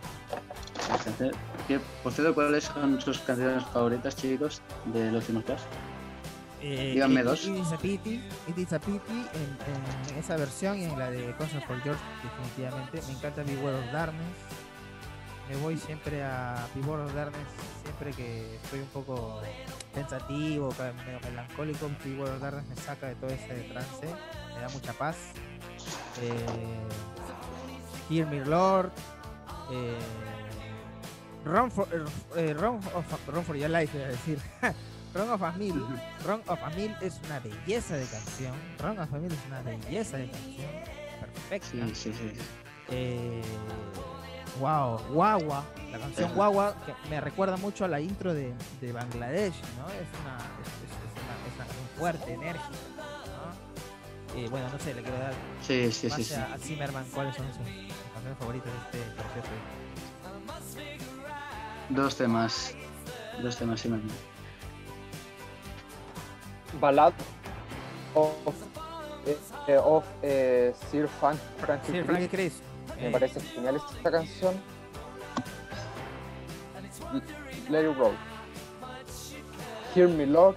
Que, por cierto, ¿cuáles son sus canciones favoritas, chicos, de los últimos dos? Eh, Díganme it, dos. It's a Pity, It Is a Pity en, en esa versión y en la de Cosas por George, definitivamente. Me encanta Beware of Darkness. Me voy siempre a Beware of Darkness siempre que estoy un poco pensativo, medio melancólico. Beware of Darkness me saca de todo ese trance, me da mucha paz. Eh, Hear Me Lord. Eh, Run for, eh, Run of, Run for Your Life, iba a decir. Run of a Mil. Run of a Mil es una belleza de canción. Run of a Mil es una belleza de canción. Perfecta. Sí, sí, sí. Eh, wow, Guagua. La canción sí. Guagua, que me recuerda mucho a la intro de, de Bangladesh, ¿no? Es una, es, es una, es una canción fuerte, enérgica, ¿no? Eh, bueno, no sé, le quiero dar. Sí, sí, sí, sí. A Zimmerman, ¿cuáles son sus canciones favoritas de este proceso? Dos temas, dos temas, imagínate. Ballad of, eh, of eh, Sir Frank, Frankie Sir Frankie Chris. Me eh. parece genial esta canción. Let It Roll. Hear Me Lord.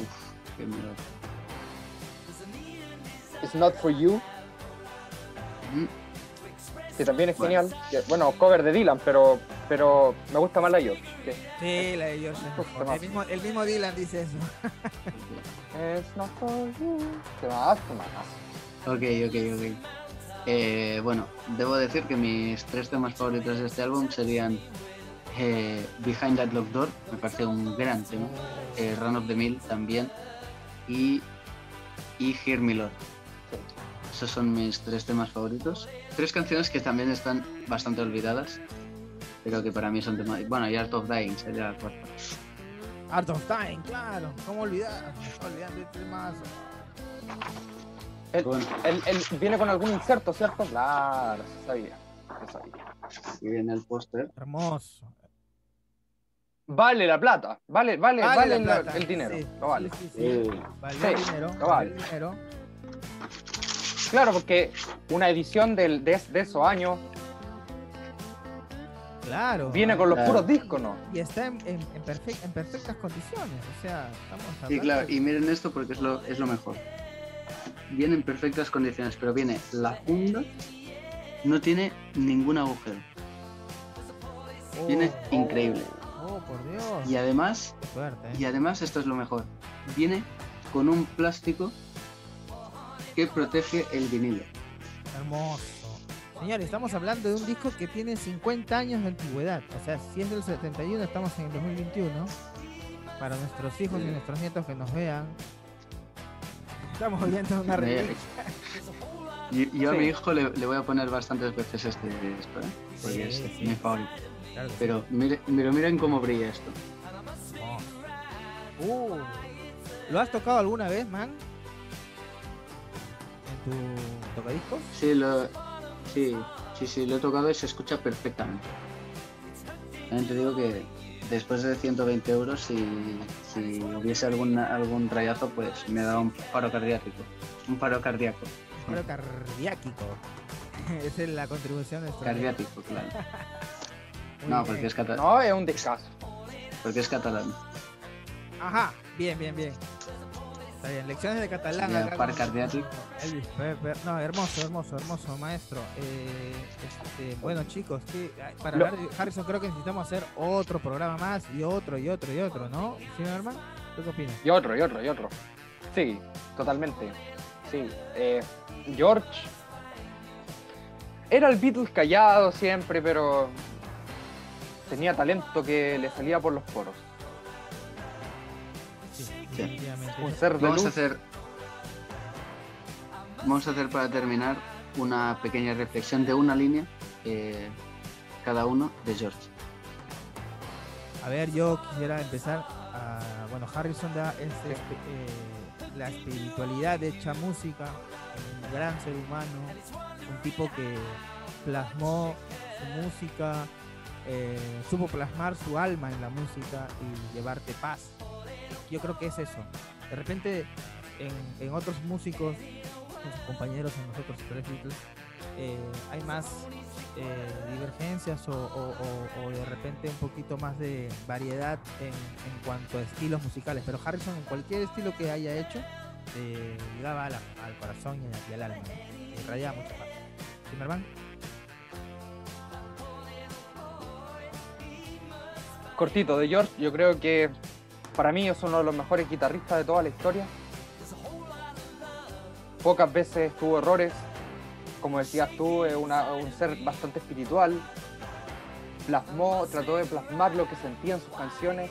Uf, Hear Me Lord. It's Not For You. Mm. Que también es bueno. Genial, que, bueno, cover de Dylan, pero pero me gusta más la de George. Que, sí, la de George. El mismo, el mismo Dylan dice eso. It's Not For You. Te vas, te vas. Ok, ok, ok. Eh, bueno, debo decir que mis tres temas favoritos de este álbum serían eh, Behind That Locked Door, me parece un gran tema, eh, Run of the Mill también, y, y Hear Me Lord. Esos son mis tres temas favoritos. Tres canciones que también están bastante olvidadas, pero que para mí son temas... Bueno, y Art of Dying sería la cuarta. Art of Dying, claro. ¿Cómo olvidar? Olvidando este temazo. El, bueno. el, el viene con algún inserto, ¿cierto? Claro, se sabía. Se sabía. Aquí viene el póster. Hermoso. Vale la plata. Vale, vale, vale, vale la plata. El dinero. Sí, lo vale. Sí, sí, sí. Vale, sí, el dinero. Lo vale. El dinero. Claro, porque una edición del, de, de esos años. Claro. Viene con los claro. puros discos, ¿no? Y está en, en, en, perfect, en perfectas condiciones. O sea, estamos hablando. Sí, claro, de... y miren esto porque es lo, es lo mejor. Viene en perfectas condiciones, pero viene la funda, no tiene ningún agujero. Oh, viene increíble. Oh, oh, por Dios. Y además, qué fuerte, ¿eh? Y además, esto es lo mejor. Viene con un plástico que protege el vinilo. Hermoso. Señores, estamos hablando de un disco que tiene cincuenta años de antigüedad. O sea, si es del setenta y uno, estamos en el dos mil veintiuno. Para nuestros hijos y nuestros nietos que nos vean, estamos viendo una revista. Y yo a mi hijo le, le voy a poner bastantes veces este disco, ¿eh? Porque sí, es sí. mi favorito. Claro, pero, sí. mire, pero miren cómo brilla esto. Oh. Uh. ¿Lo has tocado alguna vez, man? ¿En tu tocadiscos? Sí, lo... Sí, sí, sí, lo he tocado y se escucha perfectamente. También te digo que después de ciento veinte euros, si, si hubiese alguna, algún rayazo, pues me da un paro cardíaco. Un paro cardíaco. Un paro cardíaco. Esa es la contribución de esto. Cardíaco, claro. No, porque es catalán. No, es un dixaz. Porque es catalán. Ajá, bien, bien, bien. Está bien, lecciones de catalán. Sí, par cardíaco. No, hermoso, hermoso, hermoso, maestro. Eh, este, bueno, chicos, que, para hablar de Harrison creo que necesitamos hacer otro programa más y otro y otro y otro, ¿no? ¿Sí, mi hermano? ¿Tú qué opinas? Y otro, y otro, y otro. Sí, totalmente. Sí, eh, George era el Beatles callado siempre, pero tenía talento que le salía por los poros. Sí, sí. Un ser de Vamos luz. a hacer... Vamos a hacer para terminar una pequeña reflexión de una línea eh, cada uno de George. A ver, yo quisiera empezar a... Bueno, Harrison da este, este, eh, la espiritualidad de hecha música, un gran ser humano, un tipo que plasmó su música, eh, supo plasmar su alma en la música y llevarte paz. Yo creo que es eso. De repente en, en otros músicos, en sus compañeros, en nosotros, eh, hay más eh, divergencias o, o, o, o de repente un poquito más de variedad en, en cuanto a estilos musicales, pero Harrison en cualquier estilo que haya hecho eh, llegaba a la, al corazón y, y al alma, y rayaba mucho más. ¿Zimmerman? Cortito, de George, yo creo que para mí es uno de los mejores guitarristas de toda la historia. Pocas veces tuvo errores, como decías tú, es una, un ser bastante espiritual. Plasmó, trató de plasmar lo que sentía en sus canciones.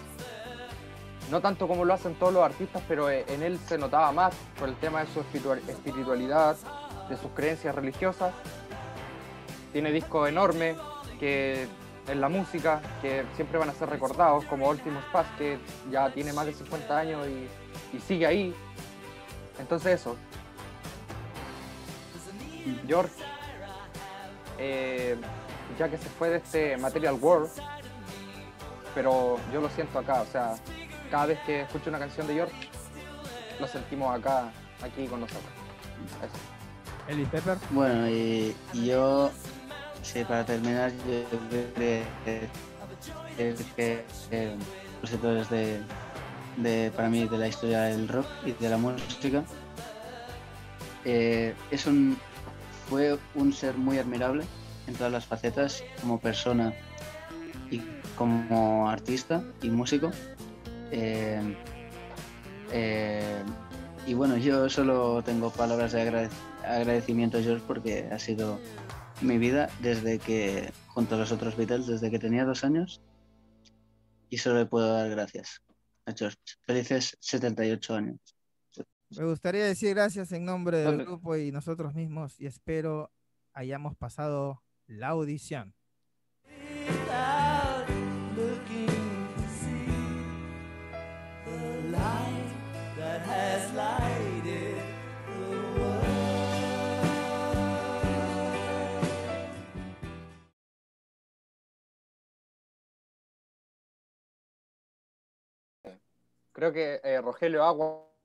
No tanto como lo hacen todos los artistas, pero en él se notaba más por el tema de su espiritualidad, de sus creencias religiosas. Tiene discos enormes que, en la música, que siempre van a ser recordados, como All Things Must Pass, que ya tiene más de cincuenta años y, y sigue ahí. Entonces eso. George, eh, ya que se fue de este Material World, pero yo lo siento acá, o sea, cada vez que escucho una canción de George, lo sentimos acá, aquí con nosotros. Eso. Elvis Pepper. Bueno, y yo, sí, para terminar, yo creo que los sectores de, de, para mí, de la historia del rock y de la música, eh, es un... Fue un ser muy admirable en todas las facetas, como persona y como artista y músico. Eh, eh, y bueno, yo solo tengo palabras de agradecimiento a George porque ha sido mi vida desde que, junto a los otros Beatles, desde que tenía dos años. Y solo le puedo dar gracias a George. Felices setenta y ocho años. Me gustaría decir gracias en nombre del grupo y nosotros mismos, y espero hayamos pasado la audición. Creo que eh, Rogelio Aguas